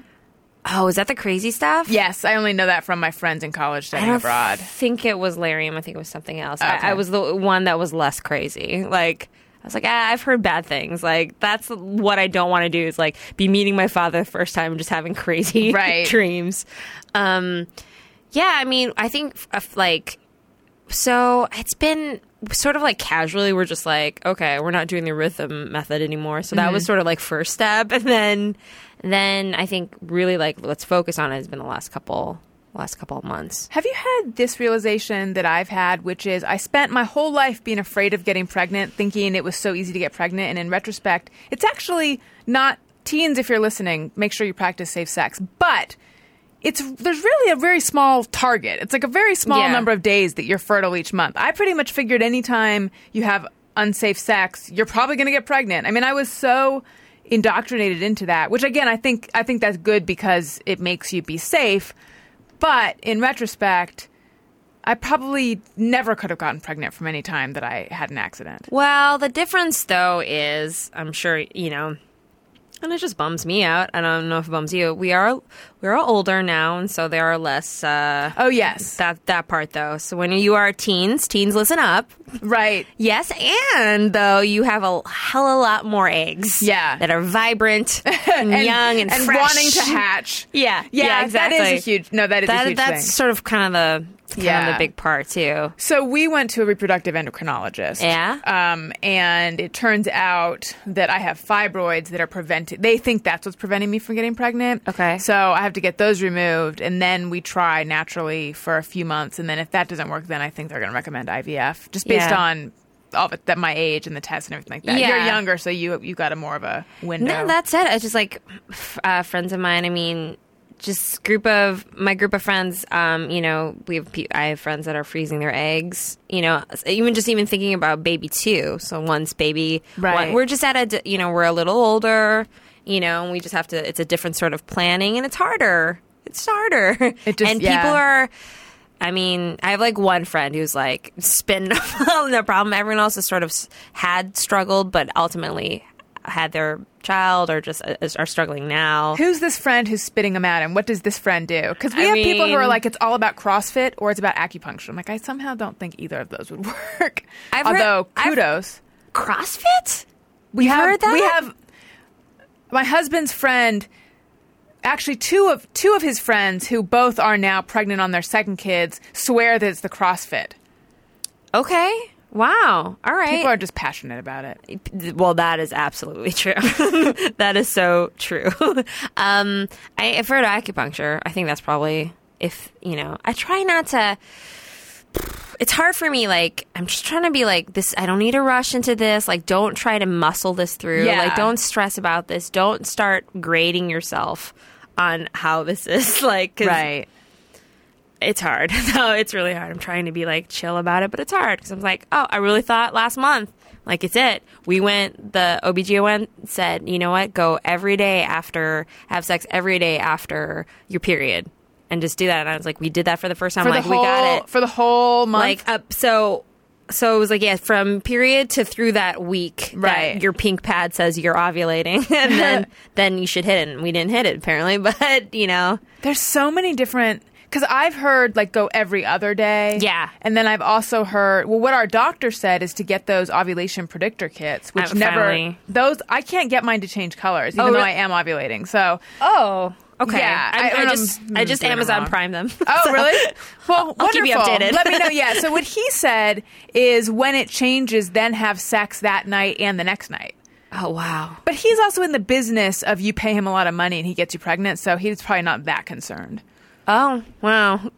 Oh, is that the crazy stuff? Yes, I only know that from my friends in college studying abroad. I don't think it was Larium. I think it was something else. Okay. I, I was the one that was less crazy. Like. I was like, ah, I've heard bad things. Like, that's what I don't want to do is, like, be meeting my father the first time and just having crazy right. dreams. Um, yeah, I mean, I think, like, so it's been sort of, like, casually we're just like, okay, we're not doing the rhythm method anymore. So that mm-hmm. was sort of, like, first step. And then then I think really, like, let's focus on it has been the last couple last couple of months. Have you had this realization that I've had, which is I spent my whole life being afraid of getting pregnant, thinking it was so easy to get pregnant. And in retrospect, it's actually not. Teens, if you're listening, make sure you practice safe sex. But it's there's really a very small target. It's like a very small yeah. number of days that you're fertile each month. I pretty much figured any time you have unsafe sex, you're probably going to get pregnant. I mean, I was so indoctrinated into that, which, again, I think I think that's good because it makes you be safe. But in retrospect, I probably never could have gotten pregnant from any time that I had an accident. Well, the difference, though, is I'm sure, you know, and it just bums me out. I don't know if it bums you. We are we're all older now, and so there are less. Uh, oh, yes. That that part, though. So when you are teens, teens listen up. Right. Yes, and, though, you have a hell of a lot more eggs. Yeah. That are vibrant and, and young and, and fresh. And wanting to hatch. Yeah. Yeah, yeah, exactly. That is a huge, no, that is that, a huge that's thing. That's sort of kind of the... Kind yeah. of the big part, too. So we went to a reproductive endocrinologist. Yeah. Um, and it turns out that I have fibroids that are preventing... They think that's what's preventing me from getting pregnant. Okay. So I have to get those removed, and then we try naturally for a few months, and then if that doesn't work, then I think they're going to recommend I V F, just based yeah. on... all of it, that my age and the test and everything like that. Yeah. You're younger, so you you got a more of a window. No, that's it. It's just like uh, friends of mine, I mean... Just group of my group of friends, um, you know, we have pe- I have friends that are freezing their eggs, you know, even just even thinking about baby two. So once baby, right. one, we're just at a, you know, we're a little older, you know, and we just have to, it's a different sort of planning and it's harder. It's harder. It just, and yeah. people are, I mean, I have like one friend who's like, it's been no problem. Everyone else has sort of had struggled, but ultimately had their child or just uh, are struggling now. Who's this friend who's spitting them out, and what does this friend do? Because we I have mean, people who are like, it's all about CrossFit or it's about acupuncture. I'm like, I somehow don't think either of those would work. I've Although, heard, kudos. I've, CrossFit? We You've have, heard that? We have... My husband's friend... Actually, two of two of his friends who both are now pregnant on their second kids swear that it's the CrossFit. Okay. Wow. All right. People are just passionate about it. Well, that is absolutely true. That is so true. Um, I, I've heard of acupuncture. I think that's probably if, you know, I try not to. It's hard for me. Like, I'm just trying to be like this. I don't need to rush into this. Like, don't try to muscle this through. Yeah. Like, don't stress about this. Don't start grading yourself on how this is. Like, 'cause right. It's hard. No, it's really hard. I'm trying to be like chill about it, but it's hard because I'm like, oh, I really thought last month, like it's it. We went, the O B G Y N said, you know what, go every day after, have sex every day after your period and just do that. And I was like, we did that for the first time. For like, whole, we got it. For the whole month. Like, up, so, so it was like, yeah, from period to through that week, right? That your pink pad says you're ovulating and then, then you should hit it. And we didn't hit it apparently, but you know, there's so many different. Because I've heard, like, go every other day. Yeah. And then I've also heard, well, what our doctor said is to get those ovulation predictor kits, which I'm never, finally. those, I can't get mine to change colors, even oh, though really? I am ovulating, so. Oh, okay. Yeah. I, I, I just, I just Amazon Prime them. Oh, so. Really? Well, wonderful. I'll keep you updated. Let me know, yeah. So what he said is when it changes, then have sex that night and the next night. Oh, wow. But he's also in the business of you pay him a lot of money and he gets you pregnant, so he's probably not that concerned. Oh, wow.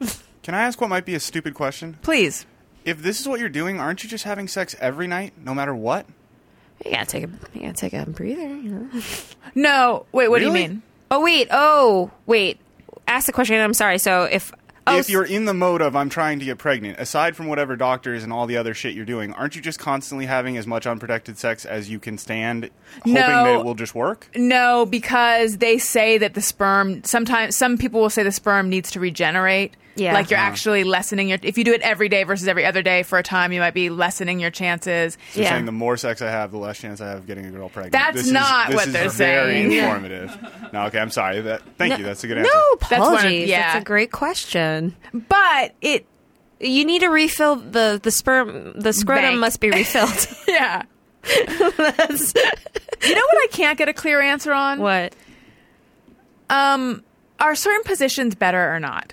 Can I ask what might be a stupid question? Please. If this is what you're doing, aren't you just having sex every night, no matter what? You gotta take a, you gotta take a breather, you know? No. Wait, what really? do you mean? Oh, wait. Oh, wait. Ask the question. I'm sorry. So if... Oh, if you're in the mode of I'm trying to get pregnant, aside from whatever doctors and all the other shit you're doing, aren't you just constantly having as much unprotected sex as you can stand, hoping no, that it will just work? No, because they say that the sperm, sometimes some people will say the sperm needs to regenerate. Yeah. Like you're yeah. actually lessening your, if you do it every day versus every other day for a time, you might be lessening your chances. So yeah. You're saying the more sex I have, the less chance I have of getting a girl pregnant. That's this not is, what is they're saying. This is very informative. No, okay, I'm sorry. That, thank no, you. That's a good answer. No, apologies. That's, of, yeah. That's a great question. But it, you need to refill the, the sperm, the scrotum bank. Must be refilled. Yeah. That's, you know what I can't get a clear answer on? What? Um, are certain positions better or not?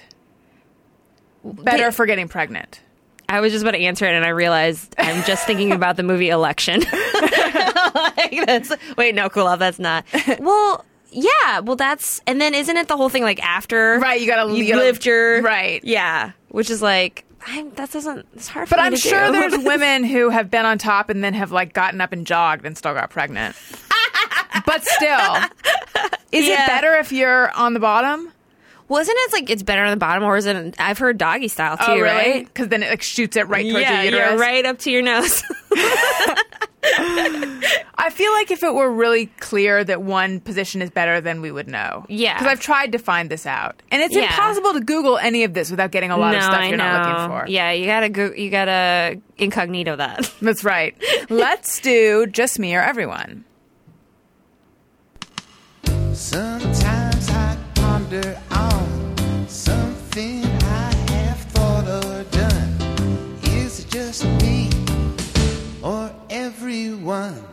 Better they, for getting pregnant. I was just about to answer it, and I realized I'm just thinking about the movie Election. Like that's, wait, no, Kulap, that's not. Well, yeah, well, that's... And then isn't it the whole thing, like, after... Right, you gotta... You, you gotta, lived your... Right. Yeah, which is like... I, that doesn't... It's hard for but me I'm to sure do. There's women who have been on top and then have, like, gotten up and jogged and still got pregnant. But still, is yeah. it better if you're on the bottom? Well, isn't it like it's better on the bottom, or is it? I've heard doggy style too, oh, really? Right? Because then it like shoots it right towards yeah, your uterus, yeah, right up to your nose. I feel like if it were really clear that one position is better, then we would know. Yeah. Because I've tried to find this out. And it's yeah. impossible to Google any of this without getting a lot no, of stuff you're not looking for. Yeah, you gotta go- you gotta incognito that. That's right. Let's do Just Me or Everyone. Sometimes I ponder on something I have thought or done. Is it just me or everyone?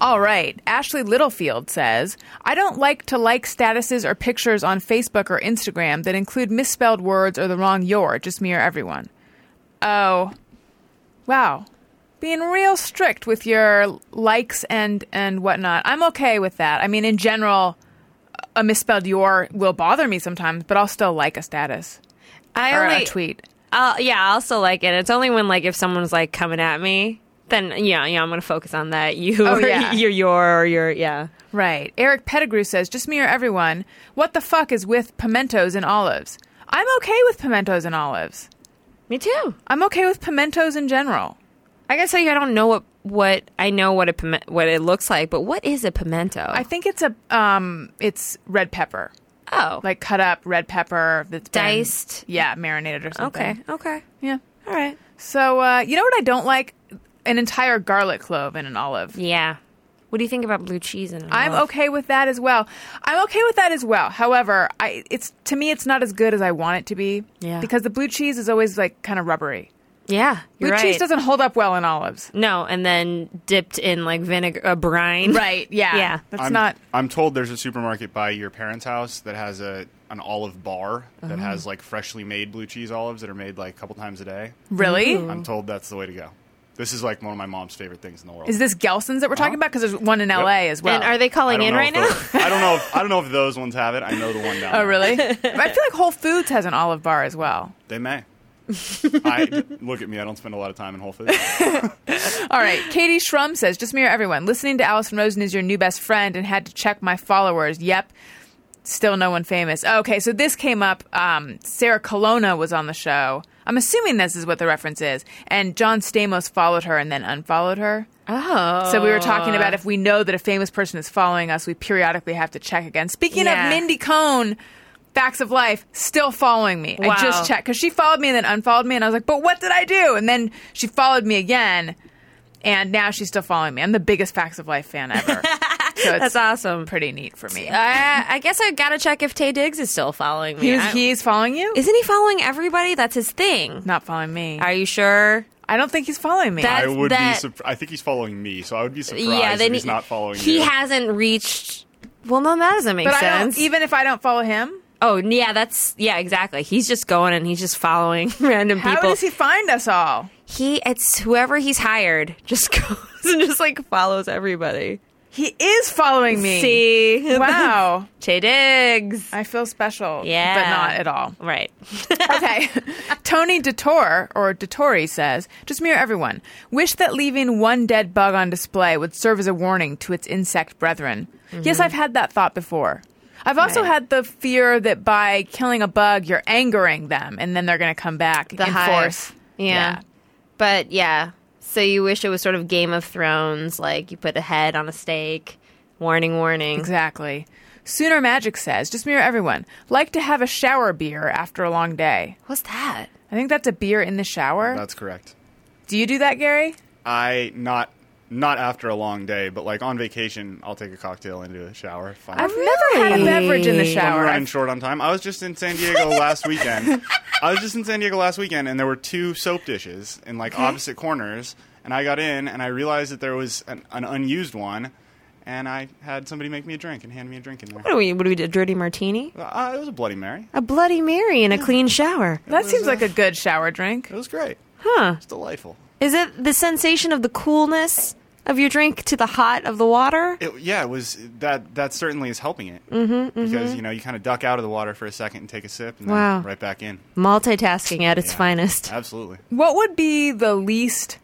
All right. Ashley Littlefield says, I don't like to like statuses or pictures on Facebook or Instagram that include misspelled words or the wrong your, just me or everyone. Oh, wow. Being real strict with your likes and, and whatnot. I'm okay with that. I mean, in general, a misspelled your will bother me sometimes, but I'll still like a status I or only, a tweet. I'll, yeah, I'll still like it. It's only when, like, if someone's, like, coming at me, then, yeah, yeah, I'm going to focus on that. You oh, or yeah. your, your, or your, yeah. Right. Eric Pettigrew says, just me or everyone, what the fuck is with pimentos and olives? I'm okay with pimentos and olives. Me too. I'm okay with pimentos in general. I gotta tell you, I don't know what, what I know what a what it looks like, but what is a pimento? I think it's a um, it's red pepper. Oh, like cut up red pepper that's diced. Been, yeah, marinated or something. Okay, okay, yeah, all right. So uh, you know what I don't like? An entire garlic clove in an olive. Yeah. What do you think about blue cheese in an I'm olive? I'm okay with that as well. I'm okay with that as well. However, I it's to me it's not as good as I want it to be. Yeah. Because the blue cheese is always like kind of rubbery. Yeah, you're blue right. cheese doesn't hold up well in olives. No, and then dipped in like vinegar, uh, brine. Right. Yeah. Yeah. That's I'm, not. I'm told there's a supermarket by your parents' house that has a an olive bar that mm-hmm. has like freshly made blue cheese olives that are made like a couple times a day. Really? Ooh. I'm told that's the way to go. This is like one of my mom's favorite things in the world. Is this Gelson's that we're uh-huh. talking about? Because there's one in L A yep. as well. And are they calling in right now? I don't know. If, I don't know if those ones have it. I know the one down. Oh, really? I feel like Whole Foods has an olive bar as well. They may. I, look at me, I don't spend a lot of time in Whole Foods. All right, Katie Schrum says, just me or everyone, listening to Allison Rosen is your new best friend and had to check my followers. Yep, still no one famous. Okay, so this came up, um, Sarah Colonna was on the show. I'm assuming this is what the reference is. And John Stamos followed her and then unfollowed her. Oh. So we were talking about if we know that a famous person is following us, we periodically have to check again. Speaking yeah. of Mindy Cohn... Facts of Life, still following me. Wow. I just checked. Because she followed me and then unfollowed me. And I was like, but what did I do? And then she followed me again. And now she's still following me. I'm the biggest Facts of Life fan ever. So it's That's awesome. Pretty neat for me. Uh, I guess I got to check if Tay Diggs is still following me. He's, he's following you? Isn't he following everybody? That's his thing. Not following me. Are you sure? I don't think he's following me. That's, I would that... be. Su- I think he's following me. So I would be surprised yeah, if he's he, not following he you. He hasn't reached... Well, no, that doesn't make but sense. I don't, even if I don't follow him? Oh, yeah, that's, yeah, exactly. He's just going and he's just following random How people. How does he find us all? He, it's whoever he's hired just goes and just, like, follows everybody. He is following me. See? Wow. Tay Diggs. I feel special. Yeah. But not at all. Right. Okay. Tony Dottor, or Dottori says, just me or everyone, wish that leaving one dead bug on display would serve as a warning to its insect brethren. Mm-hmm. Yes, I've had that thought before. I've also right. had the fear that by killing a bug, you're angering them, and then they're going to come back the in hive. Force. Yeah. yeah. But, yeah. So you wish it was sort of Game of Thrones, like you put a head on a stake. Warning, warning. Exactly. Sooner Magic says, just me or everyone, like to have a shower beer after a long day. What's that? I think that's a beer in the shower. That's correct. Do you do that, Gary? I not... Not after a long day, but like on vacation, I'll take a cocktail into the shower. Fine. I've never had a beverage in the shower. I'm running short on time. I was just in San Diego last weekend. I was just in San Diego last weekend, and there were two soap dishes in like opposite corners. And I got in, and I realized that there was an, an unused one. And I had somebody make me a drink and hand me a drink in there. What do we? What do we do? A dirty martini? Uh, it was a Bloody Mary. A Bloody Mary in yeah. a clean shower. It that seems a, like a good shower drink. It was great. Huh? It's delightful. Is it the sensation of the coolness of your drink to the hot of the water? It, yeah, it was that. That certainly is helping it mm-hmm, because mm-hmm. you know you kind of duck out of the water for a second and take a sip, and wow. then right back in. Multitasking at its yeah, finest. Absolutely. What would be the least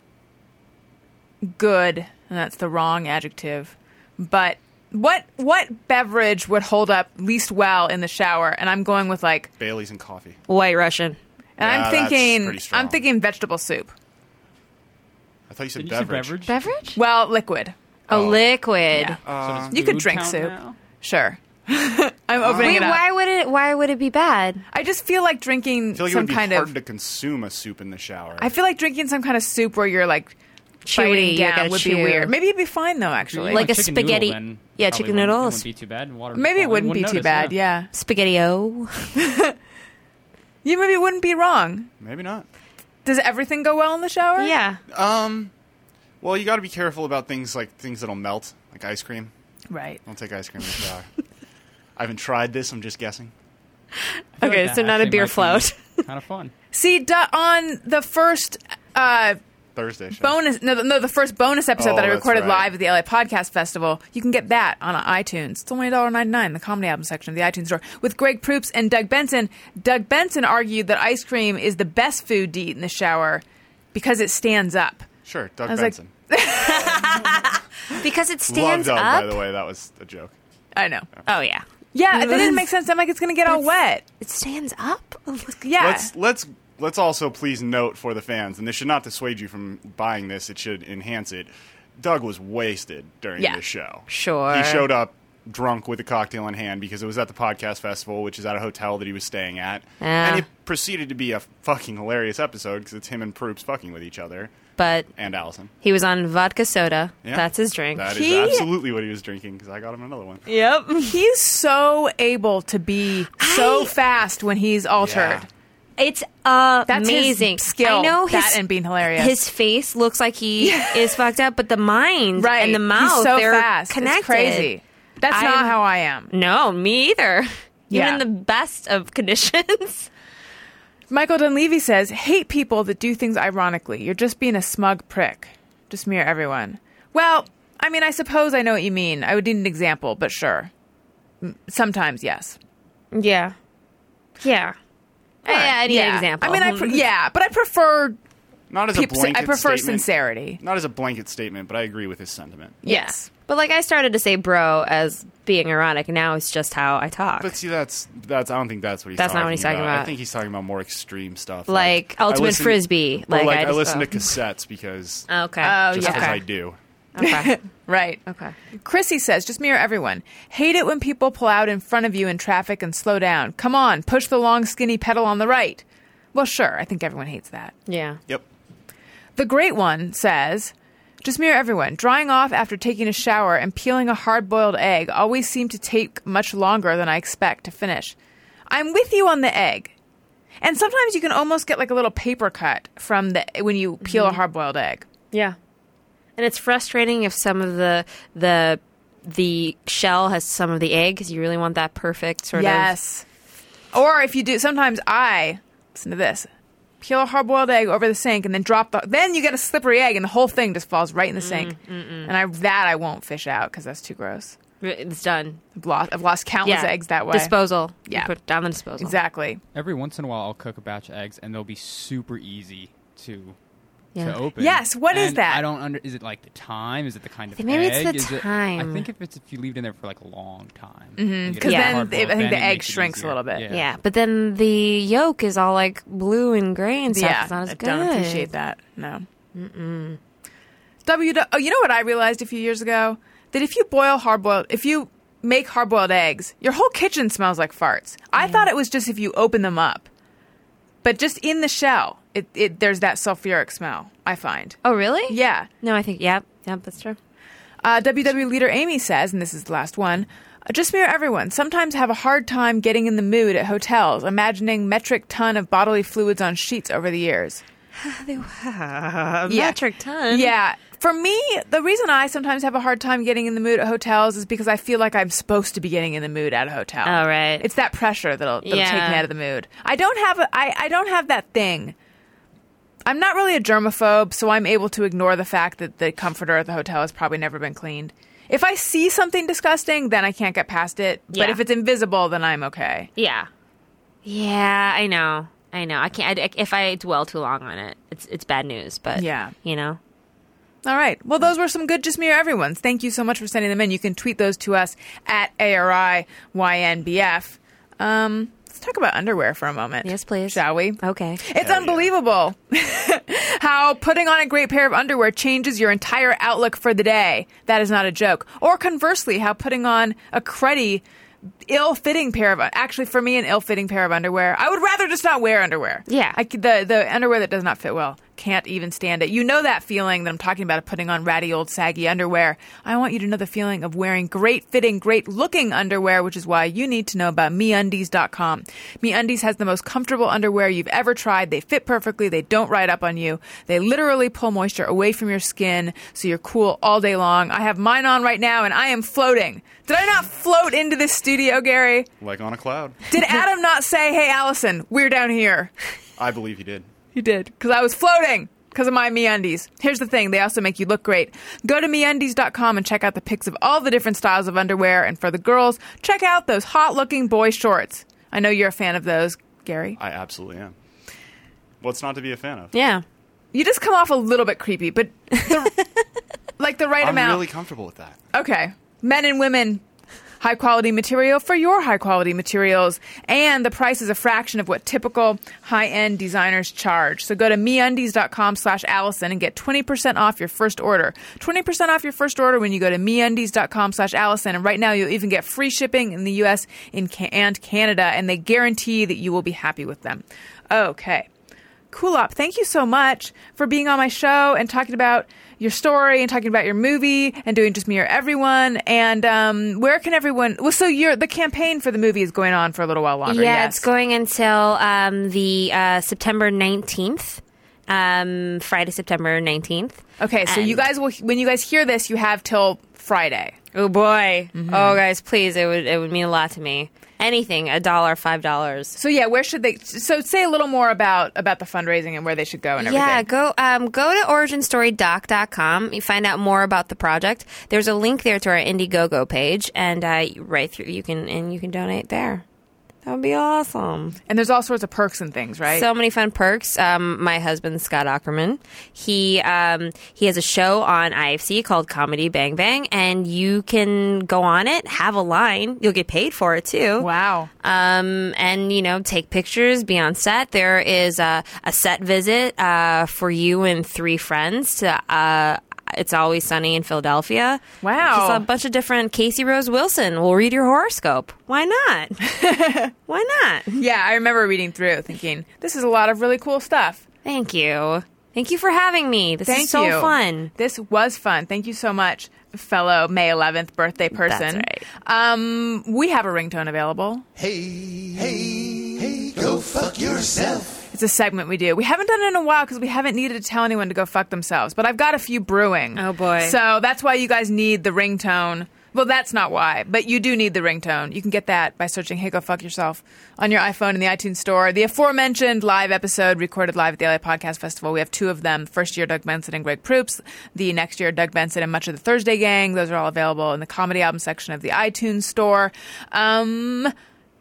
good? And that's the wrong adjective. But what what beverage would hold up least well in the shower? And I'm going with like Bailey's and coffee, White Russian, and yeah, I'm thinking I'm thinking vegetable soup. I thought you said Did beverage. You say beverage. Beverage? Well, liquid. Oh, oh liquid. Yeah. Uh, so you could drink soup. Now? Sure. I'm opening Wait, it up. Why would it? Why would it be bad? I just feel like drinking feel like some kind of. It would be hard to consume a soup in the shower. I feel like drinking some kind of soup where you're like chewy. Yeah, would chew. be weird. Maybe it'd be fine though. Actually, like, like a spaghetti. Noodle, then yeah, chicken noodles. Wouldn't be too bad. Water maybe it wouldn't be notice, too bad. Yeah, yeah. Spaghetti-o. You maybe wouldn't be wrong. Maybe not. Does everything go well in the shower? Yeah. Um. Well, you got to be careful about things like things that'll melt, like ice cream. Right. Don't take ice cream in the shower. I haven't tried this. I'm just guessing. Okay, like so not a beer float. Kind of fun. See, duh, on the first uh, Thursday show. bonus, no, no, the first bonus episode oh, that I recorded right. live at the L A Podcast Festival, you can get that on iTunes. It's only one dollar and ninety-nine cents in the comedy album section of the iTunes store with Greg Proops and Doug Benson. Doug Benson argued that ice cream is the best food to eat in the shower because it stands up. Sure, Doug Benson. Like, because it stands Love Doug, up. By the way, that was a joke. I know. Oh yeah. Yeah, that didn't make sense. I'm like, it's going to get all wet. It stands up? Yeah. Let's, let's let's also please note for the fans, and this should not dissuade you from buying this. It should enhance it. Doug was wasted during yeah. this show. Sure. He showed up drunk with a cocktail in hand because it was at the podcast festival, which is at a hotel that he was staying at. Uh, and it proceeded to be a fucking hilarious episode because it's him and Proops fucking with each other. But and Allison. He was on vodka soda. Yeah. That's his drink. That he, is absolutely what he was drinking because I got him another one. Yep. He's so able to be so I, fast when he's altered. Yeah. It's uh, That's amazing. His skill. I know his, that and being hilarious. His face looks like he is fucked up, but the mind right. and the mouth, he's so they're fast. Connected. It's crazy. That's I'm, not how I am. No, me either. Yeah. Even the best of conditions. Michael Dunleavy says, hate people that do things ironically. You're just being a smug prick. Just mirror everyone. Well, I mean, I suppose I know what you mean. I would need an example, but sure. Sometimes, yes. Yeah. Yeah. Right. Yeah, I need yeah. an example. I mean, I pre- yeah, but I prefer... Not as a blanket statement. I prefer statement. sincerity. Not as a blanket statement, but I agree with his sentiment. Yes. Yeah. But, like, I started to say bro as being ironic, and now it's just how I talk. But, see, that's, that's I don't think that's what he's that's talking about. That's not what he's talking about. about. I think he's talking about more extreme stuff. Like, like Ultimate listen, Frisbee. Like, like I, I listen to cassettes because okay. oh, just because yeah. I do. Okay. Right. Okay. Chrissy says, just mirror everyone. Hate it when people pull out in front of you in traffic and slow down. Come on, push the long, skinny pedal on the right. Well, sure. I think everyone hates that. Yeah. Yep. The Great One says... Just mirror everyone. Drying off after taking a shower and peeling a hard-boiled egg always seem to take much longer than I expect to finish. I'm with you on the egg. And sometimes you can almost get like a little paper cut from the when you peel mm-hmm. a hard-boiled egg. Yeah. And it's frustrating if some of the the the shell has some of the egg because you really want that perfect sort yes. of... Yes. Or if you do... Sometimes I... Listen to this. Peel a hard-boiled egg over the sink and then drop the... Then you get a slippery egg and the whole thing just falls right in the mm, sink. Mm-mm. And I that I won't fish out because that's too gross. It's done. I've lost, I've lost countless yeah. eggs that way. Disposal. Yeah. You put it down the disposal. Exactly. Every once in a while, I'll cook a batch of eggs and they'll be super easy to... Yeah. to open. Yes, what and is that? I don't under. Is it like the time? Is it the kind of maybe egg? Maybe it's the is time. It, I think if it's if you leave it in there for like a long time, because mm-hmm. yeah. then it, I think the egg shrinks a little bit. Yeah. yeah, but then the yolk is all like blue and gray and stuff. Yeah, it's not as I good. I don't appreciate that. No. Mm-mm. W. Oh, you know what I realized a few years ago? That if you boil hard boiled, if you make hard boiled eggs, your whole kitchen smells like farts. Mm. I thought it was just if you open them up, but just in the shell. It, it there's that sulfuric smell, I find. Oh, really? Yeah. No, I think, yeah. Yeah, that's true. Uh, W W leader Amy says, and this is the last one, just mirror everyone. Sometimes have a hard time getting in the mood at hotels, imagining metric ton of bodily fluids on sheets over the years. They yeah. Metric ton? Yeah. For me, the reason I sometimes have a hard time getting in the mood at hotels is because I feel like I'm supposed to be getting in the mood at a hotel. Oh, right. It's that pressure that'll, that'll yeah. take me out of the mood. I don't have a, I, I don't have that thing. I'm not really a germaphobe, so I'm able to ignore the fact that the comforter at the hotel has probably never been cleaned. If I see something disgusting, then I can't get past it. Yeah. But if it's invisible, then I'm okay. Yeah. Yeah, I know. I know. I can't. I, if I dwell too long on it, it's it's bad news. But, yeah. you know. All right. Well, those were some good Just Mirror Everyone's. Thank you so much for sending them in. You can tweet those to us at A R I Y N B F. Um... Let's talk about underwear for a moment. Yes, please. Shall we? Okay. It's Hell unbelievable. Yeah. how putting on a great pair of underwear changes your entire outlook for the day. That is not a joke. Or conversely, how putting on a cruddy, ill-fitting pair of, actually for me, an ill-fitting pair of underwear. I would rather just not wear underwear. Yeah. I, the, the underwear that does not fit well. Can't even stand it. You know that feeling that I'm talking about of putting on ratty old saggy underwear. I want you to know the feeling of wearing great fitting, great looking underwear, which is why you need to know about MeUndies dot com. MeUndies has the most comfortable underwear you've ever tried. They fit perfectly. They don't ride up on you. They literally pull moisture away from your skin so you're cool all day long. I have mine on right now and I am floating. Did I not float into this studio, Gary? Like on a cloud. Did Adam not say, hey, Allison, we're down here? I believe he did. You did, because I was floating because of my MeUndies. Here's the thing. They also make you look great. Go to MeUndies dot com and check out the pics of all the different styles of underwear. And for the girls, check out those hot-looking boy shorts. I know you're a fan of those, Gary. I absolutely am. What's not to be a fan of? Yeah. You just come off a little bit creepy, but the, like the right I'm amount. I'm really comfortable with that. Okay. Men and women. High-quality material for your high-quality materials. And the price is a fraction of what typical high-end designers charge. So go to MeUndies.com slash Allison and get twenty percent off your first order. twenty percent off your first order when you go to MeUndies.com slash Allison. And right now, you'll even get free shipping in the U S and Canada. And they guarantee that you will be happy with them. Okay. Kulap, thank you so much for being on my show and talking about your story and talking about your movie and doing Just Me or Everyone. And um, where can everyone... Well, so you're, the campaign for the movie is going on for a little while longer. Yeah, yes. It's going until um, the uh, September nineteenth. Um, Friday, September nineteenth. Okay, so and you guys will... When you guys hear this, you have till Friday. Oh, boy. Mm-hmm. Oh, guys, please. It would, it would mean a lot to me. Anything, a dollar, five dollars. So yeah, where should they? So say a little more about about the fundraising and where they should go and everything. Yeah, go um, go to origin story doc dot com. You find out more about the project. There's a link there to our Indiegogo page, and uh, right through you can and you can donate there. That would be awesome. And there's all sorts of perks and things, right? So many fun perks. Um, my husband, Scott Aukerman, he um, he has a show on I F C called Comedy Bang Bang, and you can go on it, have a line. You'll get paid for it, too. Wow. Um, and, you know, take pictures, be on set. There is a, a set visit uh, for you and three friends to... Uh, It's Always Sunny in Philadelphia. Wow. Just a bunch of different. Casey Rose Wilson will read your horoscope. Why not? Why not? Yeah, I remember reading through thinking, this is a lot of really cool stuff. Thank you. Thank you for having me. This Thank is so you. fun. This was fun. Thank you so much, fellow May eleventh birthday person. That's right. Um, we have a ringtone available. Hey, hey, hey, go fuck yourself. It's a segment we do. We haven't done it in a while because we haven't needed to tell anyone to go fuck themselves. But I've got a few brewing. Oh, boy. So that's why you guys need the ringtone. Well, that's not why. But you do need the ringtone. You can get that by searching Hey, Go Fuck Yourself on your iPhone in the iTunes store. The aforementioned live episode recorded live at the L A Podcast Festival. We have two of them. First year, Doug Benson and Greg Proops. The next year, Doug Benson and much of the Thursday Gang. Those are all available in the comedy album section of the iTunes store. Um...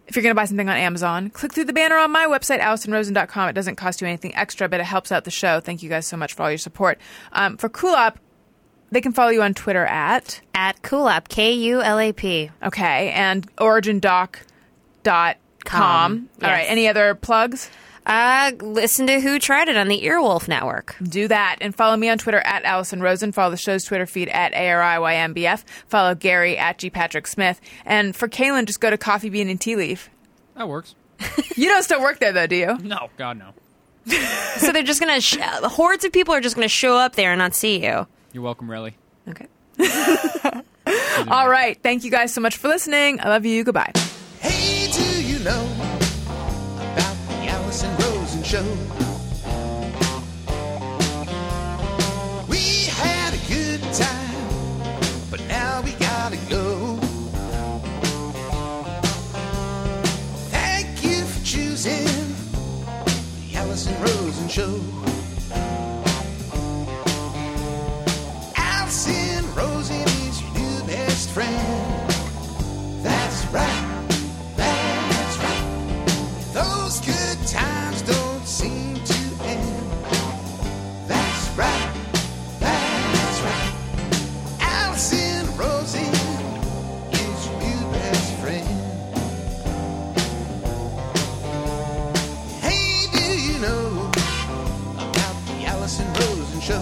If you're going to buy something on Amazon, click through the banner on my website, allison rosen dot com. It doesn't cost you anything extra, but it helps out the show. Thank you guys so much for all your support. Um, for Kulap, they can follow you on Twitter at... At Kulap, K U L A P. Okay, and origin doc dot com. Com, yes. All right, any other plugs? Uh, listen to Who Tried It on the Earwolf Network. Do that. And follow me on Twitter at Allison Rosen. Follow the show's Twitter feed at A R I Y M B F. Follow Gary at G. Patrick Smith. And for Kaelin, just go to Coffee Bean and Tea Leaf. That works. You don't still work there, though, do you? No. God, no. So they're just going to... Sh- hordes of people are just going to show up there and not see you. You're welcome, really. Okay. All right. Thank you guys so much for listening. I love you. Goodbye. Hey, do you know... We had a good time, but now we gotta go. Thank you for choosing the Allison Rosen Show. Allison Rosen is your new best friend. That's right, that's right. Those good times don't seem Alice and Rosen show.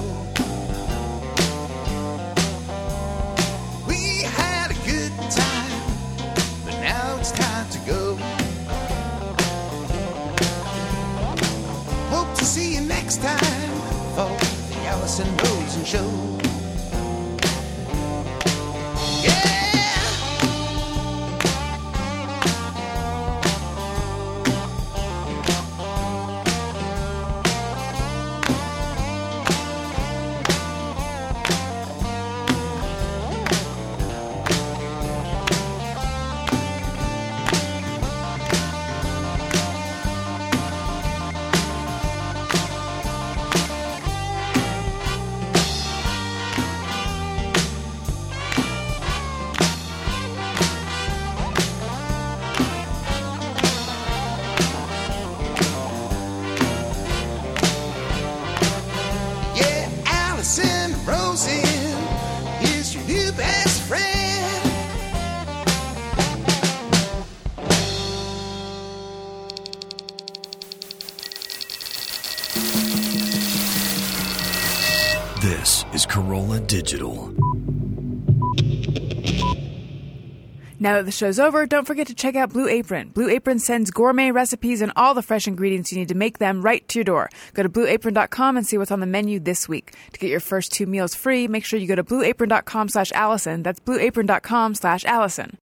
We had a good time, but now it's time to go. Hope to see you next time for the Alice and Rosen show. Digital. Now that the show's over, don't forget to check out Blue Apron. Blue Apron sends gourmet recipes and all the fresh ingredients you need to make them right to your door. Go to blue apron dot com and see what's on the menu this week. To get your first two meals free, make sure you go to blue apron dot com slash Allison. That's blue apron dot com slash Allison.